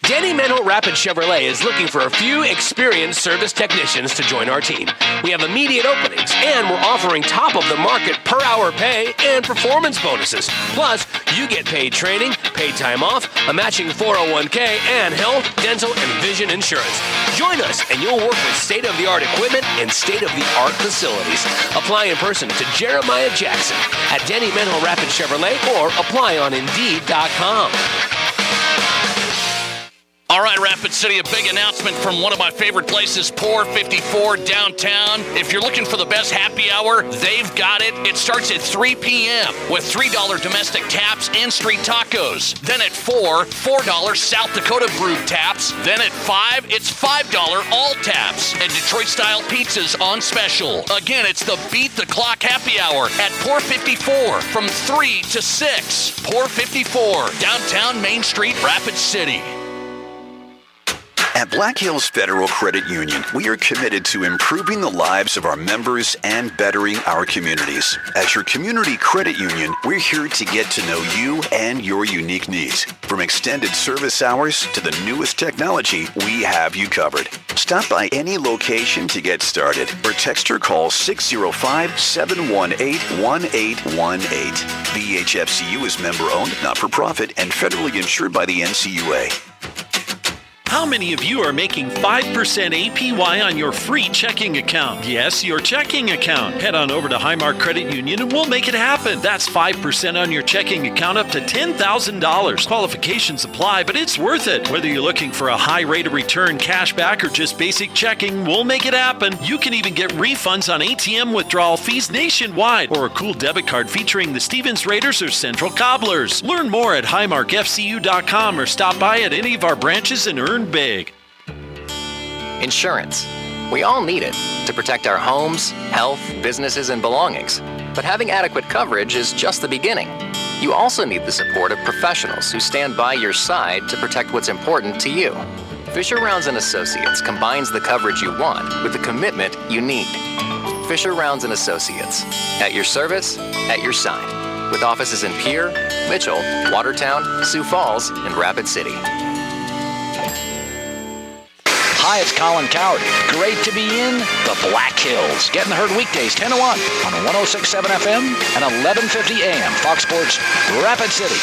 Denny Menlo Rapid Chevrolet is looking for a few experienced service technicians to join our team. We have immediate openings, and we're offering top-of-the-market per-hour pay and performance bonuses. Plus, you get paid training, paid time off, a matching 401k, and health, dental, and vision insurance. Join us, and you'll work with state-of-the-art equipment and state-of-the-art facilities. Apply in person to Jeremiah Jackson at Denny Menlo Rapid Chevrolet or apply on Indeed.com. All right, Rapid City, a big announcement from one of my favorite places, Pour 54 downtown. If you're looking for the best happy hour, they've got it. It starts at 3 p.m. with $3 domestic taps and street tacos. Then at 4, $4 South Dakota brewed taps. Then at 5, it's $5 all taps. And Detroit-style pizzas on special. Again, it's the Beat the Clock happy hour at Pour 54 from 3 to 6. Pour 54, downtown Main Street, Rapid City. At Black Hills Federal Credit Union, we are committed to improving the lives of our members and bettering our communities. As your community credit union, we're here to get to know you and your unique needs. From extended service hours to the newest technology, we have you covered. Stop by any location to get started or text or call 605-718-1818. BHFCU is member-owned, not-for-profit, and federally insured by the NCUA. How many of you are making 5% APY on your free checking account? Yes, your checking account. Head on over to Highmark Credit Union and we'll make it happen. That's 5% on your checking account up to $10,000. Qualifications apply, but it's worth it. Whether you're looking for a high rate of return, cash back, or just basic checking, we'll make it happen. You can even get refunds on ATM withdrawal fees nationwide or a cool debit card featuring the Stevens Raiders or Central Cobblers. Learn more at highmarkfcu.com or stop by at any of our branches and earn big. Insurance. We all need it to protect our homes, health, businesses, and belongings. But having adequate coverage is just the beginning. You also need the support of professionals who stand by your side to protect what's important to you. Fisher Rounds & Associates combines the coverage you want with the commitment you need. Fisher Rounds & Associates. At your service, at your side. With offices in Pierre, Mitchell, Watertown, Sioux Falls, and Rapid City. Hi, it's Colin Coward. Great to be in the Black Hills. Get in the herd weekdays, 10 to 1 on 106.7 FM and 1150 AM. Fox Sports, Rapid City.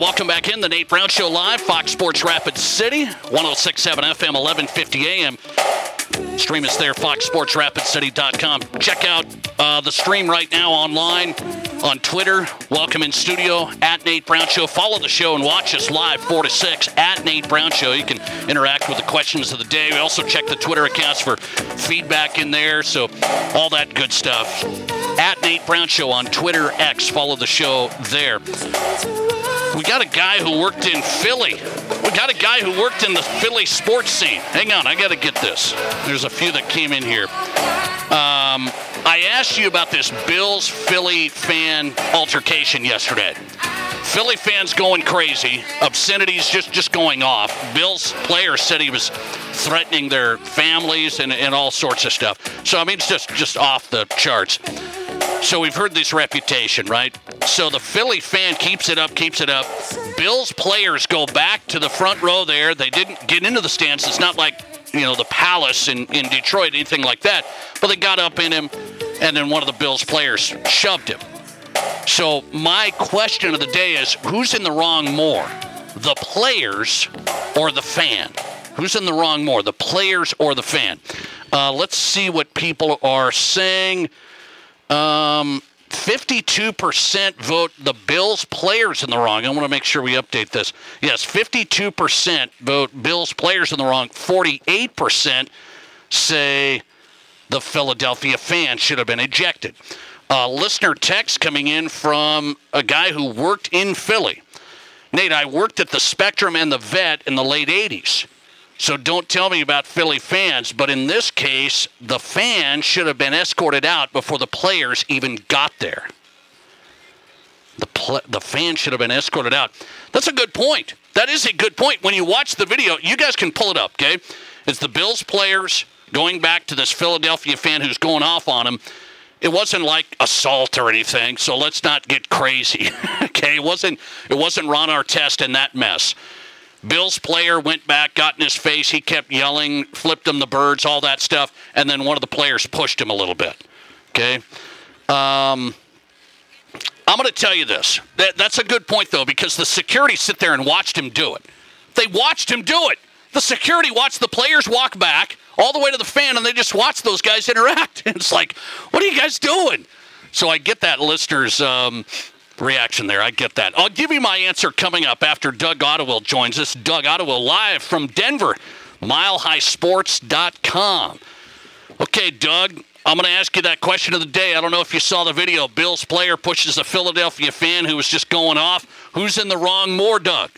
Welcome back in, the Nate Brown Show live, Fox Sports Rapid City, 106.7 FM, 1150 AM. Stream us there, foxsportsrapidcity.com. Check out the stream right now online on Twitter. Welcome in studio, at Nate Brown Show. Follow the show and watch us live 4 to 6, at Nate Brown Show. You can interact with the questions of the day. We also check the Twitter accounts for feedback in there, so all that good stuff. At Nate Brown Show on Twitter X. Follow the show there. We got a guy who worked in Philly. We got a guy who worked in the Philly sports scene. Hang on, I got to get this. There's a few that came in here. I asked you about this Bills-Philly fan altercation yesterday. Philly fans going crazy. Obscenities just going off. Bills player said he was threatening their families and all sorts of stuff. So, I mean, it's just off the charts. So we've heard this reputation, right? So the Philly fan keeps it up. Bills players go back to the front row there. They didn't get into the stands. It's not like, the Palace in Detroit, anything like that. But they got up in him, and then one of the Bills players shoved him. So my question of the day is, who's in the wrong more? the players or the fan? Who's in the wrong more, the players or the fan? Let's see what people are saying. 52% vote the Bills players in the wrong. I want to make sure we update this. Yes, 52% vote Bills players in the wrong. 48% say the Philadelphia fan should have been ejected. Listener text coming in from a guy who worked in Philly. Nate, I worked at the Spectrum and the Vet in the late 80s. So don't tell me about Philly fans, but in this case, the fan should have been escorted out before the players even got there. The fan should have been escorted out. That's a good point. That is a good point. When you watch the video, you guys can pull it up, okay? It's the Bills players going back to this Philadelphia fan who's going off on him. It wasn't like assault or anything, so let's not get crazy, okay? It wasn't Ron Artest in that mess. Bill's player went back, got in his face, he kept yelling, flipped him the birds, all that stuff, and then one of the players pushed him a little bit, okay? I'm going to tell you this. That's a good point, though, because the security sit there and watched him do it. They watched him do it. The security watched the players walk back all the way to the fan, and they just watched those guys interact. It's like, what are you guys doing? So I get that listener's reaction there. I get that. I'll give you my answer coming up after Doug Ottewill joins us. Doug Ottewill live from Denver, MileHighSports.com. Okay, Doug, I'm going to ask you that question of the day. I don't know if you saw the video. Bills player pushes a Philadelphia fan who was just going off. Who's in the wrong more, Doug?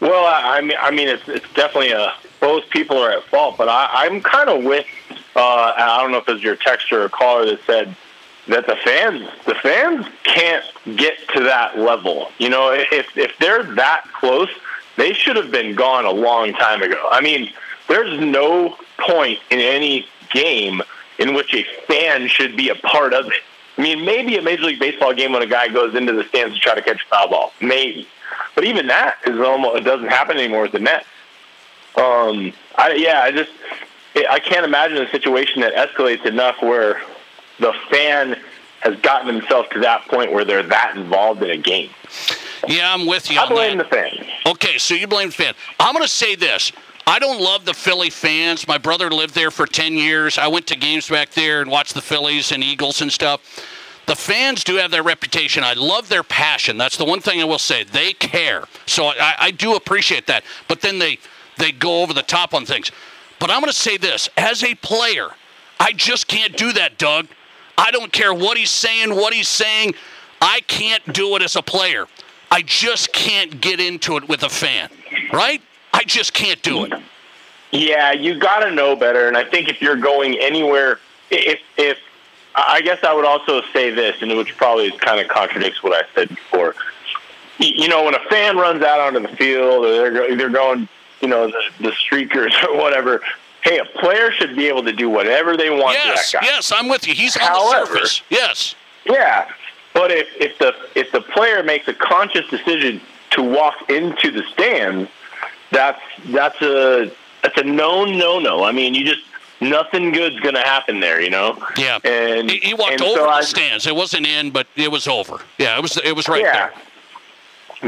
Well, I mean, it's definitely both people are at fault, but I'm kind of with, I don't know if it was your texter or caller that said, that the fans can't get to that level. You know, if they're that close, they should have been gone a long time ago. I mean, there's no point in any game in which a fan should be a part of it. I mean, maybe a Major League Baseball game when a guy goes into the stands to try to catch a foul ball, maybe. But even that it doesn't happen anymore with the Nets. I can't imagine a situation that escalates enough where the fan has gotten himself to that point where they're that involved in a game. Yeah, I'm with you on that. I blame the fan. Okay, so you blame the fan. I'm going to say this. I don't love the Philly fans. My brother lived there for 10 years. I went to games back there and watched the Phillies and Eagles and stuff. The fans do have their reputation. I love their passion. That's the one thing I will say. They care. So I do appreciate that. But then they go over the top on things. But I'm going to say this. As a player, I just can't do that, Doug. I don't care what he's saying. I can't do it as a player. I just can't get into it with a fan, right? I just can't do it. Yeah, you got to know better. And I think if you're going anywhere, if I guess I would also say this, and which probably kind of contradicts what I said before. You know, when a fan runs out onto the field or they're going, you know, the streakers or whatever, hey, a player should be able to do whatever they want to that guy. Yes, I'm with you. He's on the surface. Yes. Yeah. But if the player makes a conscious decision to walk into the stands, that's a no. I mean, you just nothing good's gonna happen there, you know? Yeah. And he walked over the stands. It wasn't in, but it was over. Yeah, it was right there.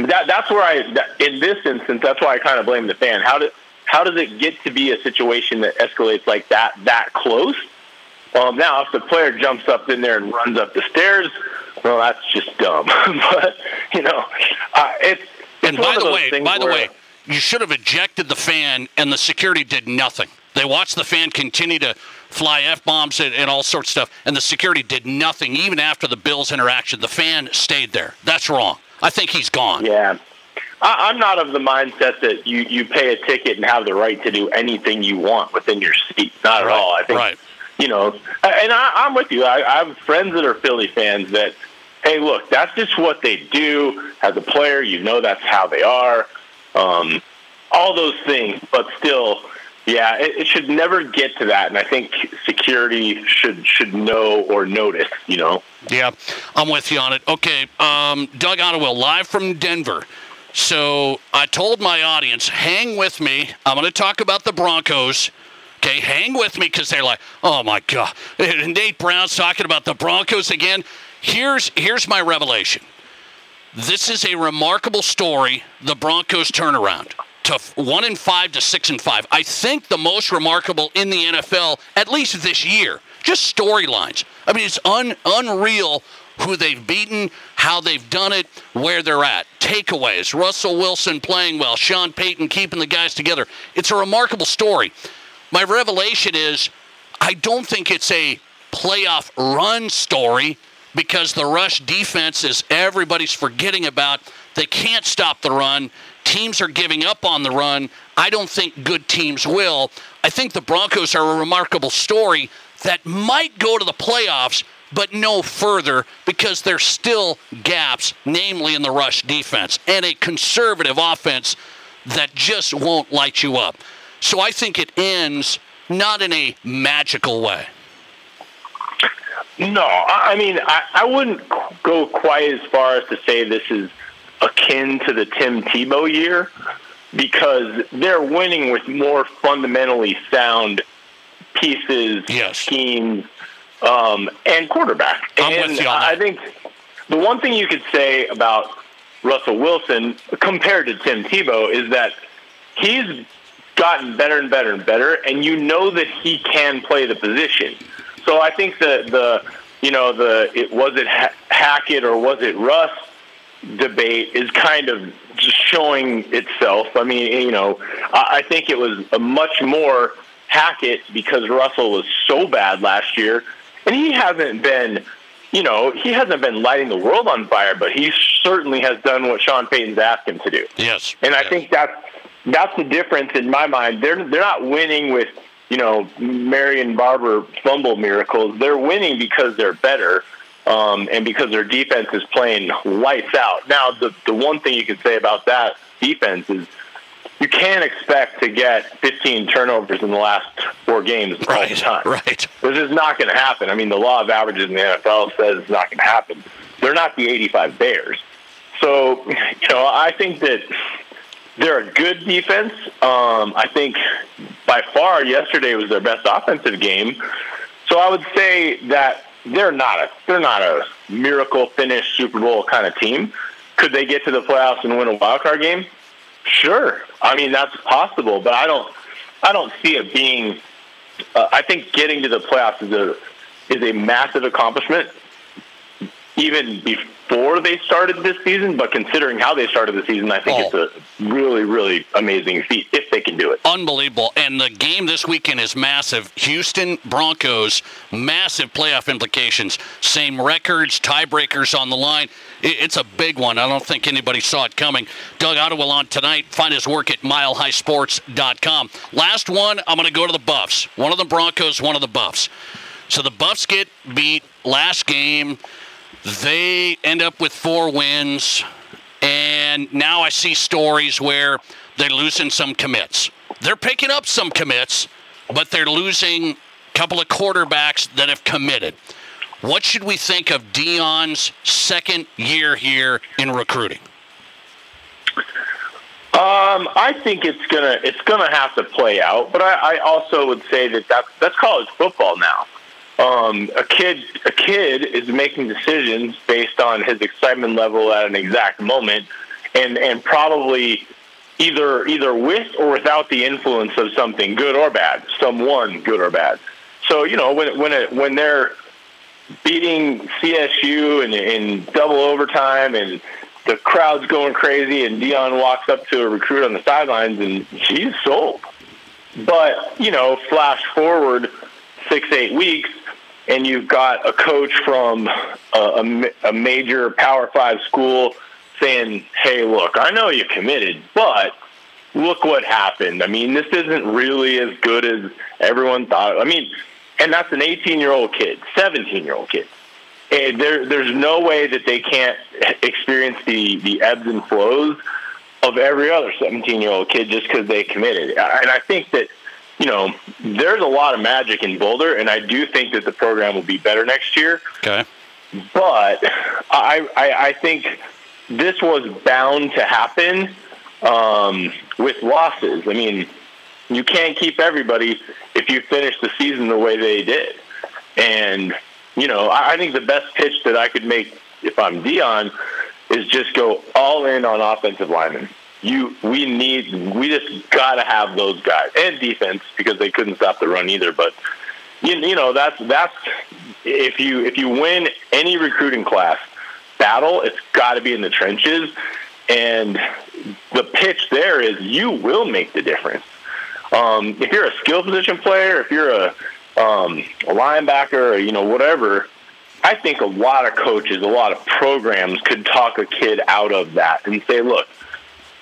That's where in this instance, that's why I kind of blame the fan. How does it get to be a situation that escalates like that close? Now, if the player jumps up in there and runs up the stairs, well, that's just dumb. But, you know, it's one of those things. And by the way, you should have ejected the fan, and the security did nothing. They watched the fan continue to fly F-bombs and all sorts of stuff, and the security did nothing even after the Bills interaction. The fan stayed there. That's wrong. I think he's gone. Yeah. I'm not of the mindset that you pay a ticket and have the right to do anything you want within your seat. Not at all. I think, you know, and I'm with you. I have friends that are Philly fans that, hey, look, that's just what they do as a player. You know, that's how they are. All those things. But still, yeah, it should never get to that. And I think security should know or notice, you know. Yeah, I'm with you on it. Okay, Doug Ottewill, live from Denver. So I told my audience, hang with me. I'm going to talk about the Broncos. Okay, hang with me because they're like, oh, my God. Nate Brown's talking about the Broncos again. Here's my revelation. This is a remarkable story, the Broncos turnaround. To 1-5 to 6-5. I think the most remarkable in the NFL, at least this year, just storylines. I mean, it's unreal who they've beaten, how they've done it, where they're at. Takeaways, Russell Wilson playing well, Sean Payton keeping the guys together. It's a remarkable story. My revelation is I don't think it's a playoff run story because the rush defense is everybody's forgetting about. They can't stop the run. Teams are giving up on the run. I don't think good teams will. I think the Broncos are a remarkable story that might go to the playoffs, but no further because there's still gaps, namely in the rush defense, and a conservative offense that just won't light you up. So I think it ends not in a magical way. No, I mean, I wouldn't go quite as far as to say this is akin to the Tim Tebow year because they're winning with more fundamentally sound pieces, yes, schemes, and quarterback. And I think the one thing you could say about Russell Wilson compared to Tim Tebow is that he's gotten better and better and better, and you know that he can play the position. So I think that was it Hackett or was it Russ debate is kind of just showing itself. I mean, you know, I think it was a much more Hackett because Russell was so bad last year, and he hasn't been lighting the world on fire, but he certainly has done what Sean Payton's asked him to do. Yes, and I think that's the difference in my mind. They're not winning with, you know, Marion Barber fumble miracles. They're winning because they're better. And because their defense is playing lights out. Now, the one thing you can say about that defense is you can't expect to get 15 turnovers in the last four games all the time. Right. This is not going to happen. I mean, the law of averages in the NFL says it's not going to happen. They're not the 85 Bears. So, you know, I think that they're a good defense. I think by far yesterday was their best offensive game. So I would say that They're not a miracle finish Super Bowl kind of team. Could they get to the playoffs and win a wild card game? Sure. I mean, that's possible, but I don't see it being. I think getting to the playoffs is a massive accomplishment, even before they started this season. But considering how they started the season, I think it's a really, really amazing feat if they can do it. Unbelievable. And the game this weekend is massive. Houston Broncos, massive playoff implications. Same records, tiebreakers on the line. It's a big one. I don't think anybody saw it coming. Doug Ottewill on tonight. Find his work at MileHighSports.com. Last one, I'm going to go to the Buffs. One of the Broncos, one of the Buffs. So the Buffs get beat last game. They end up with 4 wins, and now I see stories where they're losing some commits. They're picking up some commits, but they're losing a couple of quarterbacks that have committed. What should we think of Deion's second year here in recruiting? I think it's gonna have to play out, but I also would say that's college football now. A kid is making decisions based on his excitement level at an exact moment, and probably either with or without the influence of something good or bad, someone good or bad. So you know when they're beating CSU in double overtime and the crowd's going crazy and Deion walks up to a recruit on the sidelines and he's sold. But you know, flash forward 6-8 weeks. And you've got a coach from a major Power 5 school saying, hey, look, I know you committed, but look what happened. I mean, this isn't really as good as everyone thought. I mean, and that's an 18-year-old kid, 17-year-old kid. And there's no way that they can't experience the ebbs and flows of every other 17-year-old kid just because they committed. And I think that, you know, there's a lot of magic in Boulder, and I do think that the program will be better next year. Okay. But I think this was bound to happen with losses. I mean, you can't keep everybody if you finish the season the way they did. And, you know, I think the best pitch that I could make if I'm Deion is just go all in on offensive linemen. We just gotta have those guys, and defense, because they couldn't stop the run either. But you know that's if you win any recruiting class battle, it's got to be in the trenches, and the pitch there is you will make the difference. If you're a skill position player, if you're a linebacker, or, you know, whatever, I think a lot of coaches, a lot of programs could talk a kid out of that and say, look,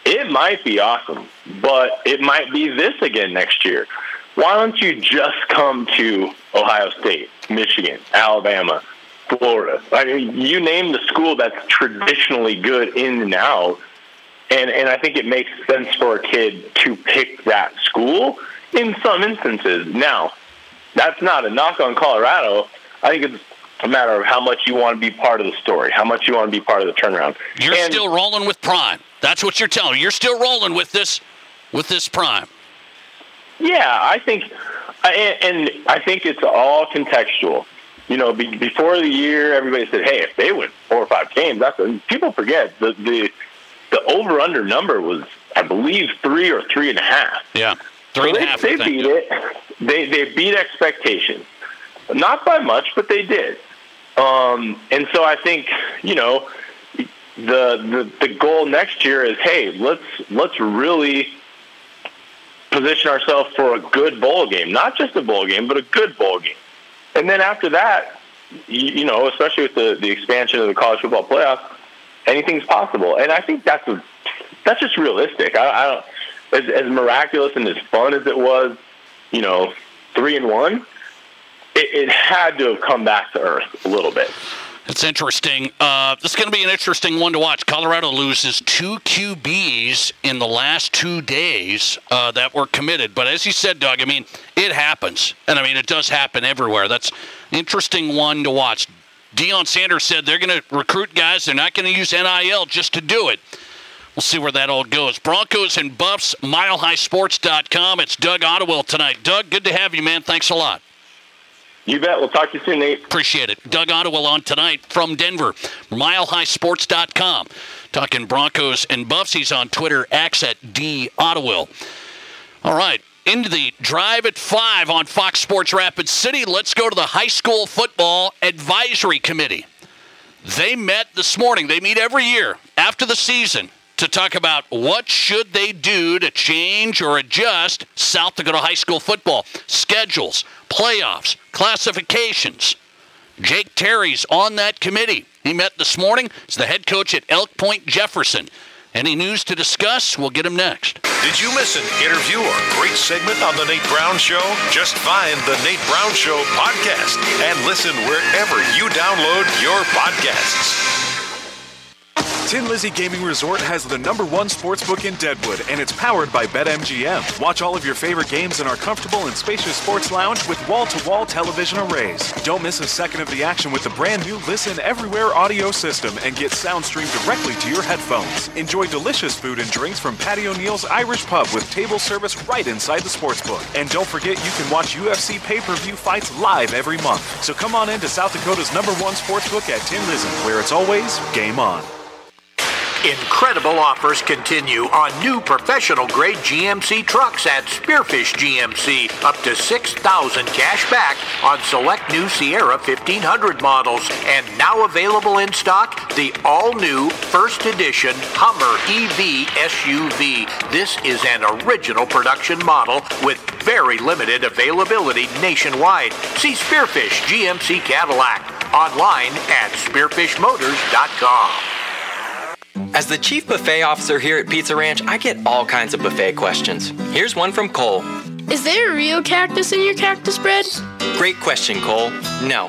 it might be awesome, but it might be this again next year. Why don't you just come to Ohio State, Michigan, Alabama, Florida? I mean, you name the school that's traditionally good in and out, and I think it makes sense for a kid to pick that school in some instances. Now, that's not a knock on Colorado. I think it's a matter of how much you want to be part of the story, how much you want to be part of the turnaround. You're still rolling with Prime. That's what you're telling me. You're still rolling with this Prime. Yeah, I think, and I think it's all contextual. You know, before the year, everybody said, "Hey, if they win 4 or 5 games, that's." People forget the over under number was, I believe, 3 or 3.5. Yeah, 3.5. They beat it. They beat expectations, not by much, but they did. And so I think, you know, the goal next year is, hey, let's really position ourselves for a good bowl game, not just a bowl game, but a good bowl game. And then after that, you know, especially with the expansion of the college football playoff, anything's possible. And I think that's just realistic. I don't, as miraculous and as fun as it was, you know, 3-1, it had to have come back to earth a little bit. It's interesting. This is going to be an interesting one to watch. Colorado loses 2 QBs in the last 2 days that were committed. But as you said, Doug, I mean, it happens. And, I mean, it does happen everywhere. That's an interesting one to watch. Deion Sanders said they're going to recruit guys. They're not going to use NIL just to do it. We'll see where that all goes. Broncos and Buffs, MileHighSports.com. It's Doug Ottewill tonight. Doug, good to have you, man. Thanks a lot. You bet. We'll talk to you soon, Nate. Appreciate it. Doug Ottewill on tonight from Denver, MileHighSports.com. Talking Broncos and Buffs. He's on Twitter, @DOttewill. All right, into the Drive at 5 on Fox Sports Rapid City. Let's go to the High School Football Advisory Committee. They met this morning. They meet every year after the season to talk about what should they do to change or adjust South Dakota high school football schedules, playoffs, classifications. Jake Terry's on that committee. He met this morning. He's the head coach at Elk Point-Jefferson. Any news to discuss? We'll get him next. Did you miss an interview or great segment on The Nate Brown Show? Just find The Nate Brown Show podcast and listen wherever you download your podcasts. Tin Lizzie Gaming Resort has the #1 sportsbook in Deadwood, and it's powered by BetMGM. Watch all of your favorite games in our comfortable and spacious sports lounge with wall-to-wall television arrays. Don't miss a second of the action with the brand-new Listen Everywhere audio system and get sound streamed directly to your headphones. Enjoy delicious food and drinks from Patty O'Neill's Irish Pub with table service right inside the sportsbook. And don't forget, you can watch UFC pay-per-view fights live every month. So come on in to South Dakota's #1 sportsbook at Tin Lizzie, where it's always game on. Incredible offers continue on new professional-grade GMC trucks at Spearfish GMC. Up to $6,000 cash back on select new Sierra 1500 models. And now available in stock, the all-new first edition Hummer EV SUV. This is an original production model with very limited availability nationwide. See Spearfish GMC Cadillac online at spearfishmotors.com. As the chief buffet officer here at Pizza Ranch, I get all kinds of buffet questions. Here's one from Cole. Is there a real cactus in your cactus bread? Great question, Cole. No,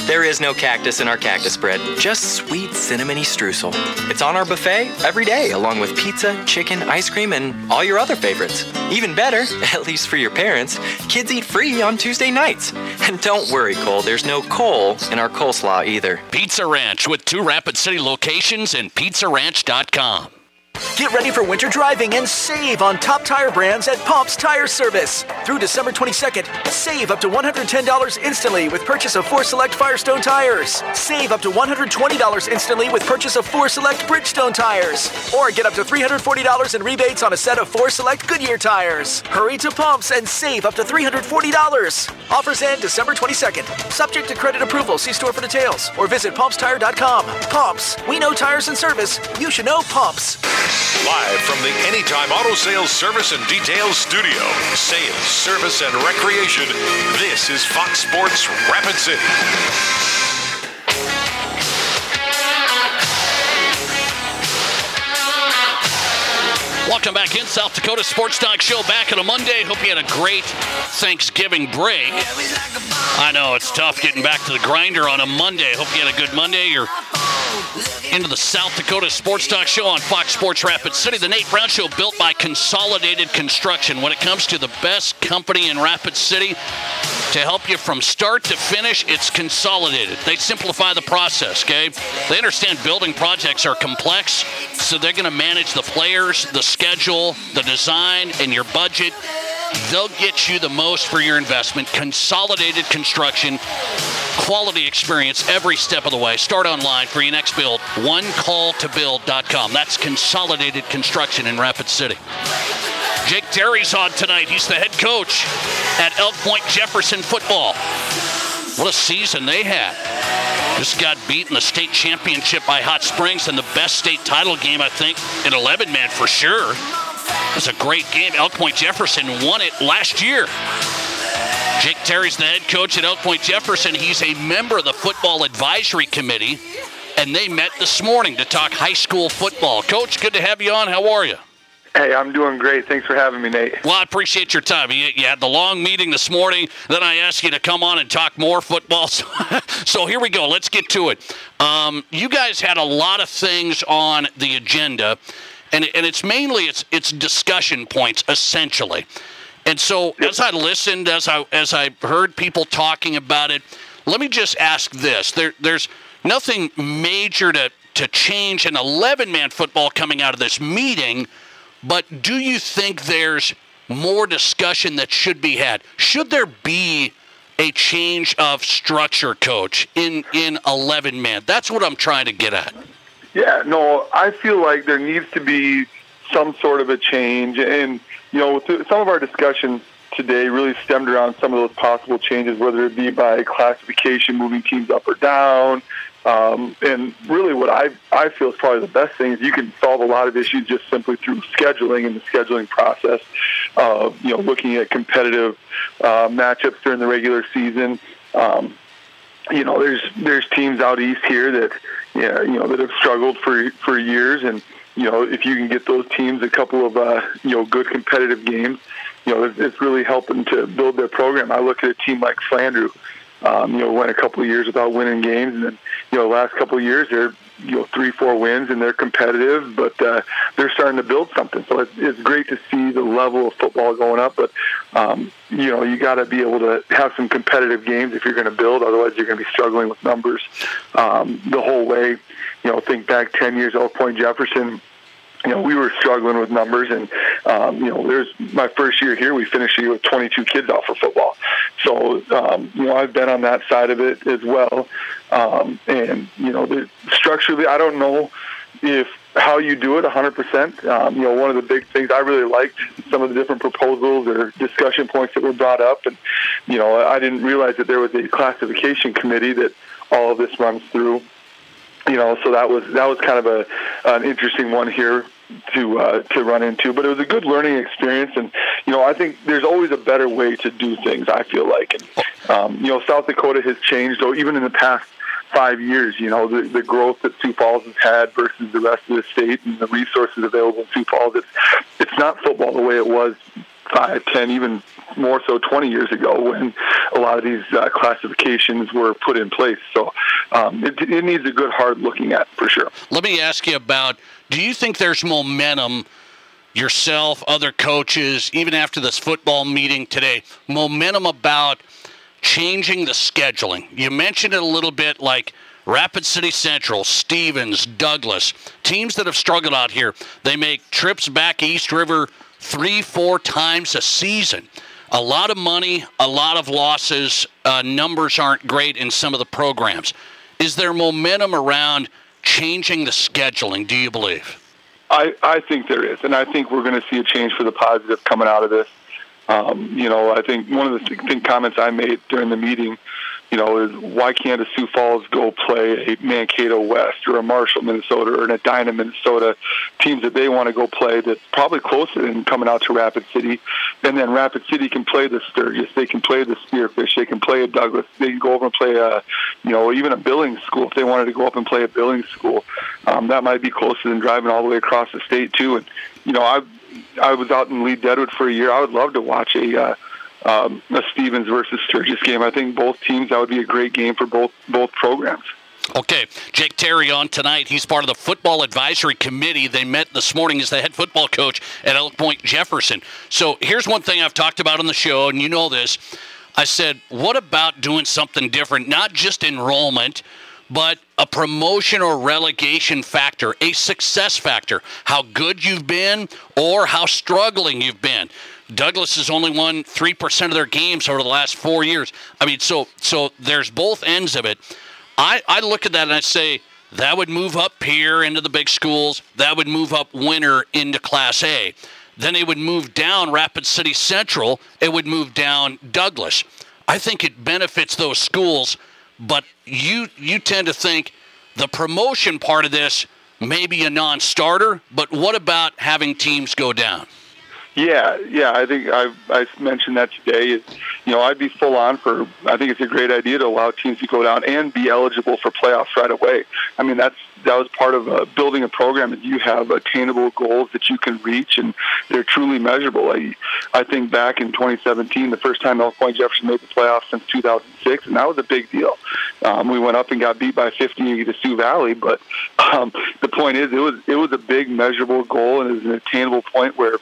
there is no cactus in our cactus bread, just sweet cinnamony streusel. It's on our buffet every day, along with pizza, chicken, ice cream, and all your other favorites. Even better, at least for your parents, kids eat free on Tuesday nights. And don't worry, Cole, there's no coal in our coleslaw either. Pizza Ranch with 2 Rapid City locations and pizzaranch.com. Get ready for winter driving and save on top tire brands at Pomp's Tire Service. Through December 22nd, save up to $110 instantly with purchase of 4 select Firestone tires. Save up to $120 instantly with purchase of 4 select Bridgestone tires. Or get up to $340 in rebates on a set of 4 select Goodyear tires. Hurry to Pomp's and save up to $340. Offers end December 22nd. Subject to credit approval, see store for details or visit PompsTire.com. Pomp's, we know tires and service. You should know Pomp's. Live from the Anytime Auto Sales Service and Details Studio, sales, service, and recreation, this is Fox Sports Rapid City. Welcome back in, South Dakota Sports Talk Show, back on a Monday. Hope you had a great Thanksgiving break. I know, it's tough getting back to the grinder on a Monday. Hope you had a good Monday. You're into the South Dakota Sports Talk Show on Fox Sports Rapid City. The Nate Brown Show, built by Consolidated Construction. When it comes to the best company in Rapid City to help you from start to finish, it's Consolidated. They simplify the process, okay? They understand building projects are complex, so they're going to manage the players, the schedule, the design, and your budget. They'll get you the most for your investment. Consolidated Construction. Quality experience every step of the way. Start online for your next build. OneCallToBuild.com. That's Consolidated Construction in Rapid City. Jake Terry's on tonight. He's the head coach at Elk Point-Jefferson football. What a season they had. Just got beat in the state championship by Hot Springs in the best state title game, I think, in 11-man for sure. It was a great game. Elk Point-Jefferson won it last year. Jake Terry's the head coach at Elk Point-Jefferson. He's a member of the Football Advisory Committee, and they met this morning to talk high school football. Coach, good to have you on. How are you? Hey, I'm doing great. Thanks for having me, Nate. Well, I appreciate your time. You had the long meeting this morning. Then I asked you to come on and talk more football. So here we go. Let's get to it. You guys had a lot of things on the agenda, and it's mainly it's discussion points, essentially. And so as I listened, as I heard people talking about it, let me just ask this. There's nothing major to change in 11-man football coming out of this meeting, but do you think there's more discussion that should be had? Should there be a change of structure, Coach, in 11-man? That's what I'm trying to get at. Yeah, no, I feel like there needs to be some sort of a change, and you know, some of our discussion today really stemmed around some of those possible changes, whether it be by classification, moving teams up or down. And really what I feel is probably the best thing is you can solve a lot of issues just simply through scheduling and the scheduling process, looking at competitive matchups during the regular season. There's teams out east here that have struggled for years, and you know, if you can get those teams a couple of good competitive games, you know, it's really helping to build their program. I look at a team like Flandreau, went a couple of years without winning games, and then last couple of years they're 3-4 wins and they're competitive, but they're starting to build something. So it's great to see the level of football going up, but you got to be able to have some competitive games if you're going to build. Otherwise, you're going to be struggling with numbers the whole way. Think back 10 years, Elk Point-Jefferson, we were struggling with numbers. And, there's my first year here, we finished the year with 22 kids out for football. So, I've been on that side of it as well. Structurally, I don't know how you do it 100%. One of the big things, I really liked some of the different proposals or discussion points that were brought up. And, I didn't realize that there was a classification committee that all of this runs through. So that was kind of an interesting one here to run into, but it was a good learning experience, and I think there's always a better way to do things. I feel like, and, South Dakota has changed, though, even in the past 5 years. The growth that Sioux Falls has had versus the rest of the state, and the resources available in Sioux Falls, it's not football the way it was 5, 10, even more so 20 years ago when a lot of these classifications were put in place. So it needs a good hard looking at for sure. Let me ask you about, do you think there's momentum, yourself, other coaches, even after this football meeting today, momentum about changing the scheduling? You mentioned it a little bit, like Rapid City Central, Stevens, Douglas, teams that have struggled out here, they make trips back East River 3-4 times a season. A lot of money, a lot of losses, numbers aren't great in some of the programs. Is there momentum around changing the scheduling, do you believe? I think there is, and I think we're going to see a change for the positive coming out of this. I think one of the comments I made during the meeting, is why can't a Sioux Falls go play a Mankato West or a Marshall, Minnesota, or an Edina, Minnesota, teams that they want to go play that's probably closer than coming out to Rapid City. And then Rapid City can play the Sturgis. They can play the Spearfish. They can play a Douglas. They can go over and play a, even a Billings school. If they wanted to go up and play a Billings school, that might be closer than driving all the way across the state too. And, I was out in Lee Deadwood for a year. I would love to watch a Stevens versus Sturgis game. I think both teams, that would be a great game for both programs. Okay, Jake Terry on tonight. He's part of the Football Advisory Committee. They met this morning as the head football coach at Elk Point-Jefferson. So here's one thing I've talked about on the show, and you know this. I said, what about doing something different, not just enrollment, but a promotion or relegation factor, a success factor, how good you've been or how struggling you've been. Douglas has only won 3% of their games over the last 4 years. I mean, so there's both ends of it. I look at that and I say, that would move up here into the big schools. That would move up Winter into Class A. Then it would move down Rapid City Central. It would move down Douglas. I think it benefits those schools, but you tend to think the promotion part of this may be a non-starter, but what about having teams go down? Yeah, I think I mentioned that today. I'd be full on for, I think it's a great idea to allow teams to go down and be eligible for playoffs right away. I mean, that was part of building a program, that you have attainable goals that you can reach, and they're truly measurable. I think back in 2017, the first time Elk Point-Jefferson made the playoffs since 2006, and that was a big deal. We went up and got beat by 50 to Sioux Valley, but the point is, it was a big measurable goal, and it was an attainable point where,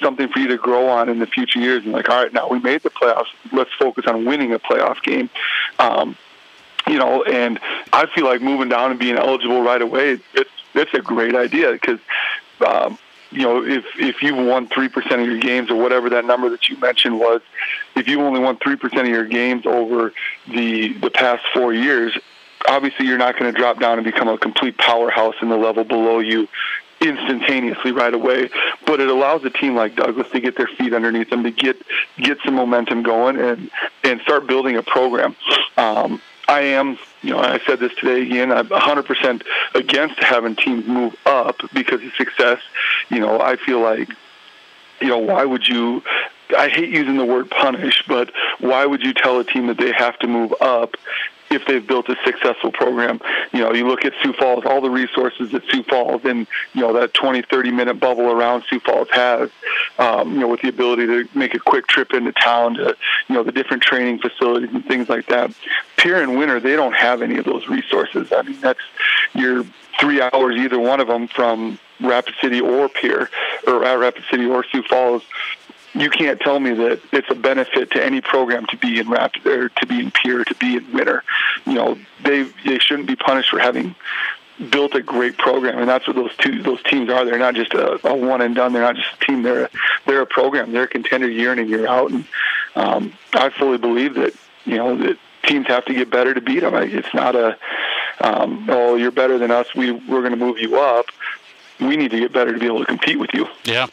something for you to grow on in the future years. And like, all right, now we made the playoffs. Let's focus on winning a playoff game. And I feel like moving down and being eligible right away, it's a great idea because, if you've won 3% of your games or whatever that number that you mentioned was, if you only won 3% of your games over the past 4 years, obviously you're not going to drop down and become a complete powerhouse in the level below you instantaneously right away, but it allows a team like Douglas to get their feet underneath them, to get some momentum going and start building a program. I am, I said this today again, I'm 100% against having teams move up because of success. I feel like, why would you? I hate using the word punish, but why would you tell a team that they have to move up if they've built a successful program? You look at Sioux Falls, all the resources that Sioux Falls and, that 20, 30-minute bubble around Sioux Falls has, with the ability to make a quick trip into town to, the different training facilities and things like that. Pierre and Winter, they don't have any of those resources. I mean, that's your 3 hours, either one of them, from Rapid City or Pierre, or Rapid City or Sioux Falls. You can't tell me that it's a benefit to any program to be in Rapid or to be in Pierre, to be in Winter. They shouldn't be punished for having built a great program, and that's what those teams are. They're not just a one and done. They're not just a team. They're a program. They're a contender year in and year out. And I fully believe that that teams have to get better to beat them. It's not a you're better than us. We're going to move you up. We need to get better to be able to compete with you. Yeah.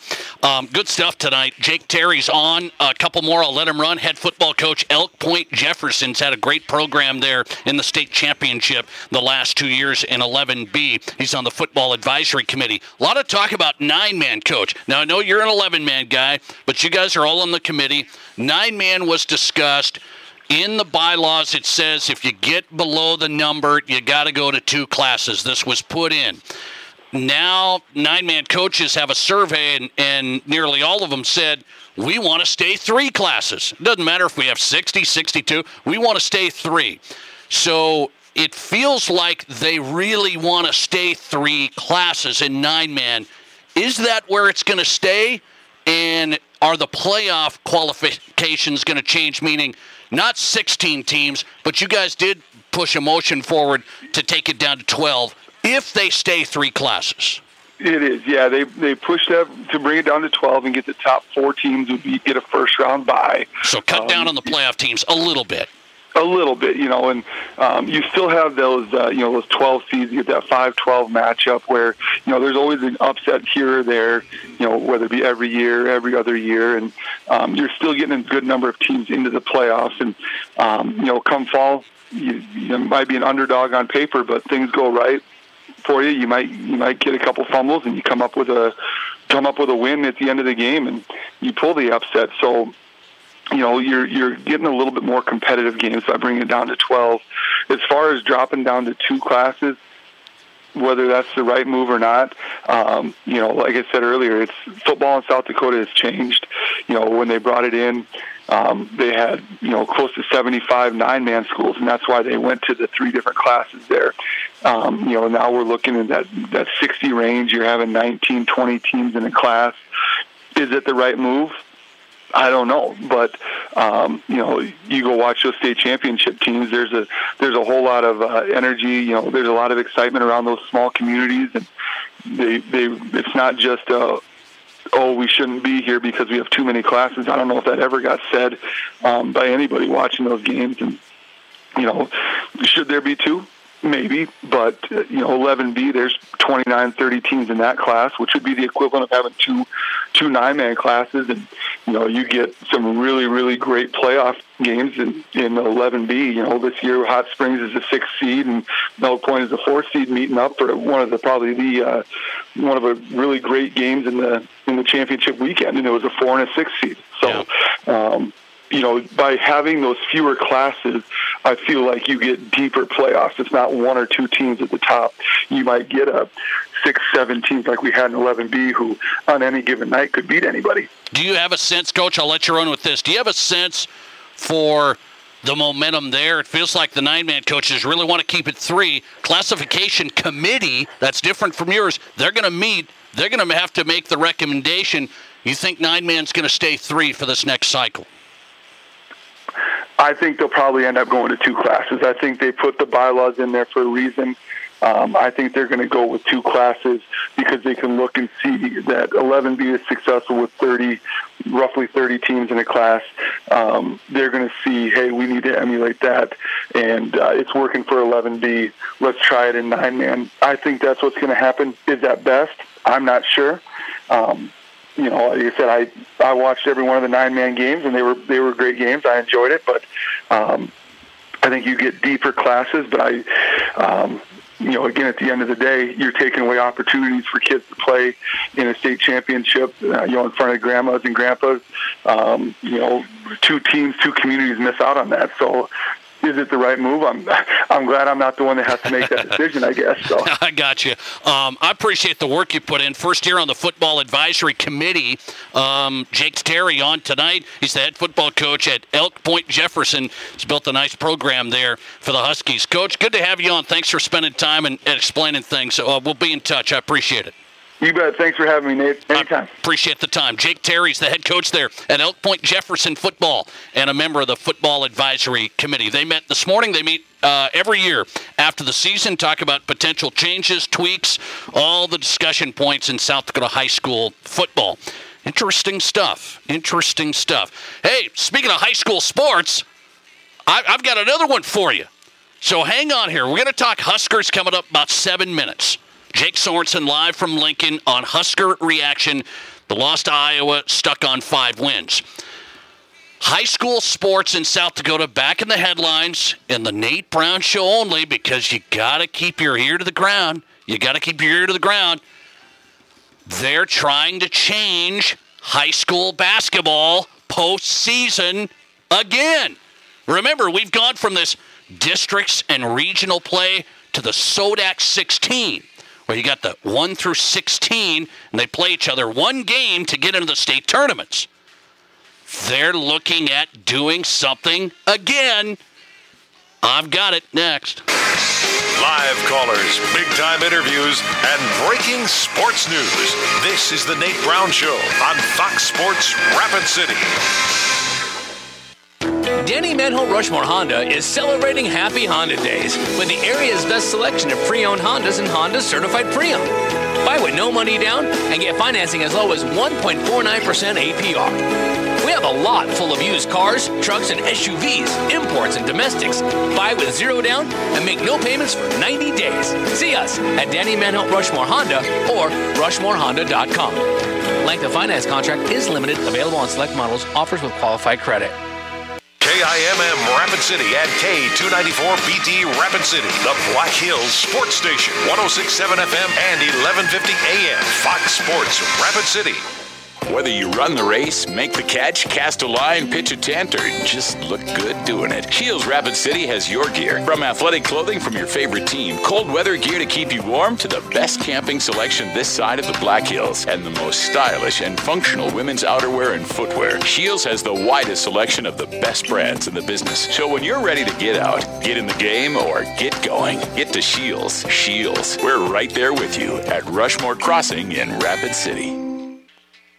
Good stuff tonight. Jake Terry's on. A couple more. I'll let him run. Head football coach Elk Point-Jefferson's had a great program there in the state championship the last 2 years in 11B. He's on the Football Advisory Committee. A lot of talk about nine-man coach. Now, I know you're an 11-man guy, but you guys are all on the committee. Nine-man was discussed. In the bylaws, it says if you get below the number, you got to go to two classes. This was put in. Now, nine-man coaches have a survey, and nearly all of them said, we want to stay three classes. It doesn't matter if we have 60, 62. We want to stay three. So it feels like they really want to stay three classes in nine-man. Is that where it's going to stay? And are the playoff qualifications going to change, meaning not 16 teams, but you guys did – push a motion forward to take it down to 12 if they stay three classes. It is, yeah. They push that to bring it down to 12 and get the top four teams would be, get a first-round bye. So cut down on the playoff teams a little bit. A little bit, you know, and you still have those, you know, those 12 seeds. You get that 5-12 matchup where, you know, there's always an upset here or there, you know, whether it be every year, every other year, and you're still getting a good number of teams into the playoffs. And, you know, come fall, you might be an underdog on paper, but things go right for you. You might get a couple fumbles, and you come up with a win at the end of the game, and you pull the upset. So, you know, you're getting a little bit more competitive games by bringing it down to 12. As far as dropping down to two classes, whether that's the right move or not, you know, like I said earlier, it's football in South Dakota has changed. You know, when they brought it in, they had, you know, close to 75 nine-man schools, and that's why they went to the three different classes there. You know, now we're looking in that 60 range. You're having 19, 20 teams in a class. Is it the right move? I don't know, but you know, you go watch those state championship teams. There's a whole lot of energy. You know, there's a lot of excitement around those small communities, and it's not just we shouldn't be here because we have too many classes. I don't know if that ever got said by anybody watching those games. And you know, should there be two? Maybe, but, you know, 11B, there's 29, 30 teams in that class, which would be the equivalent of having two nine-man classes. And, you know, you get some really, really great playoff games in 11B. You know, this year Hot Springs is the 6th seed and Elk Point is the 4th seed meeting up for one of the really great games in the championship weekend. And it was a 4 and a 6 seed. So, you know, by having those fewer classes, I feel like you get deeper playoffs. It's not one or two teams at the top. You might get a 6-7 teams like we had in 11B who on any given night could beat anybody. Do you have a sense, Coach, I'll let you run with this. Do you have a sense for the momentum there? It feels like the nine-man coaches really want to keep it three. Classification committee, that's different from yours, they're going to meet. They're going to have to make the recommendation. You think nine-man's going to stay three for this next cycle? I think they'll probably end up going to two classes. I think they put the bylaws in there for a reason. I think they're going to go with two classes because they can look and see that 11B is successful with roughly 30 teams in a class. They're going to see, hey, we need to emulate that, and it's working for 11B. Let's try it in nine-man. I think that's what's going to happen. Is that best? I'm not sure. You know, like I said, I watched every one of the nine-man games, and they were great games. I enjoyed it, but I think you get deeper classes. But you know, again, at the end of the day, you're taking away opportunities for kids to play in a state championship, you know, in front of grandmas and grandpas. You know, two teams, two communities miss out on that. So, is it the right move? I'm glad I'm not the one that has to make that decision, I guess. So. I got you. I appreciate the work you put in. First year on the Football Advisory Committee. Jake Terry on tonight. He's the head football coach at Elk Point-Jefferson. He's built a nice program there for the Huskies. Coach, good to have you on. Thanks for spending time and explaining things. So, we'll be in touch. I appreciate it. You bet. Thanks for having me, Nate. Anytime. I appreciate the time. Jake Terry's the head coach there at Elk Point-Jefferson Football and a member of the Football Advisory Committee. They met this morning. They meet every year after the season, talk about potential changes, tweaks, all the discussion points in South Dakota high school football. Interesting stuff. Interesting stuff. Hey, speaking of high school sports, I've got another one for you. So hang on here. We're going to talk Huskers coming up about 7 minutes. Jake Sorensen live from Lincoln on Husker Reaction. The loss to Iowa stuck on 5 wins. High school sports in South Dakota back in the headlines and the Nate Brown Show only because you got to keep your ear to the ground. They're trying to change high school basketball postseason again. Remember, we've gone from this districts and regional play to the SODAC 16. Where you got the 1 through 16, and they play each other one game to get into the state tournaments. They're looking at doing something again. I've got it next. Live callers, big-time interviews, and breaking sports news. This is the Nate Brown Show on Fox Sports Rapid City. Denny Manholt Rushmore Honda is celebrating Happy Honda Days with the area's best selection of pre-owned Hondas and Honda Certified Pre-Owned. Buy with no money down and get financing as low as 1.49% APR. We have a lot full of used cars, trucks, and SUVs, imports, and domestics. Buy with zero down and make no payments for 90 days. See us at Denny Manholt Rushmore Honda or rushmorehonda.com. Length of finance contract is limited. Available on select models. Offers with qualified credit. KIMM Rapid City at K294BT Rapid City. The Black Hills Sports Station. 106.7 FM and 1150 AM. Fox Sports Rapid City. Whether you run the race, make the catch, cast a line, pitch a tent, or just look good doing it, Shields Rapid City has your gear. From athletic clothing from your favorite team, cold weather gear to keep you warm, to the best camping selection this side of the Black Hills, and the most stylish and functional women's outerwear and footwear. Shields has the widest selection of the best brands in the business. So when you're ready to get out, get in the game, or get going, get to Shields. Shields, we're right there with you at Rushmore Crossing in Rapid City.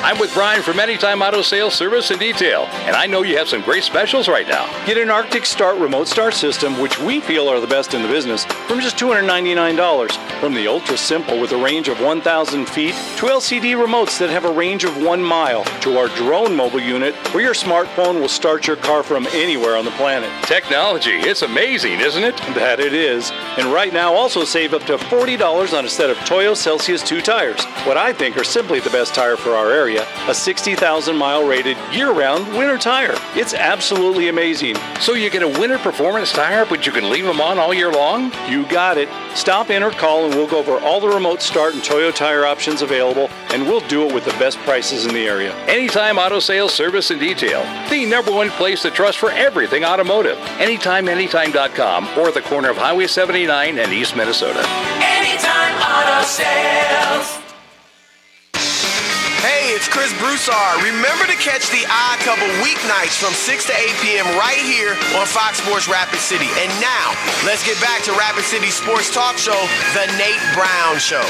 I'm with Brian from Anytime Auto Sales Service and Detail, and I know you have some great specials right now. Get an Arctic Start remote start system, which we feel are the best in the business, from just $299. From the ultra simple with a range of 1,000 feet to LCD remotes that have a range of 1 mile to our drone mobile unit where your smartphone will start your car from anywhere on the planet. Technology, it's amazing, isn't it? That it is. And right now also save up to $40 on a set of Toyo Celsius 2 tires, what I think are simply the best tire for our area. A 60,000 mile rated year-round winter tire. It's absolutely amazing. So you get a winter performance tire, but you can leave them on all year long? You got it. Stop in or call and we'll go over all the remote start and Toyo tire options available, and we'll do it with the best prices in the area. Anytime Auto Sales Service and Detail, the number one place to trust for everything automotive. Anytime.com or at the corner of Highway 79 and East Minnesota. Anytime Auto Sales. Hey, it's Chris Broussard. Remember to catch the Odd Couple weeknights from 6 to 8 p.m. right here on Fox Sports Rapid City. And now, let's get back to Rapid City Sports Talk Show, The Nate Brown Show.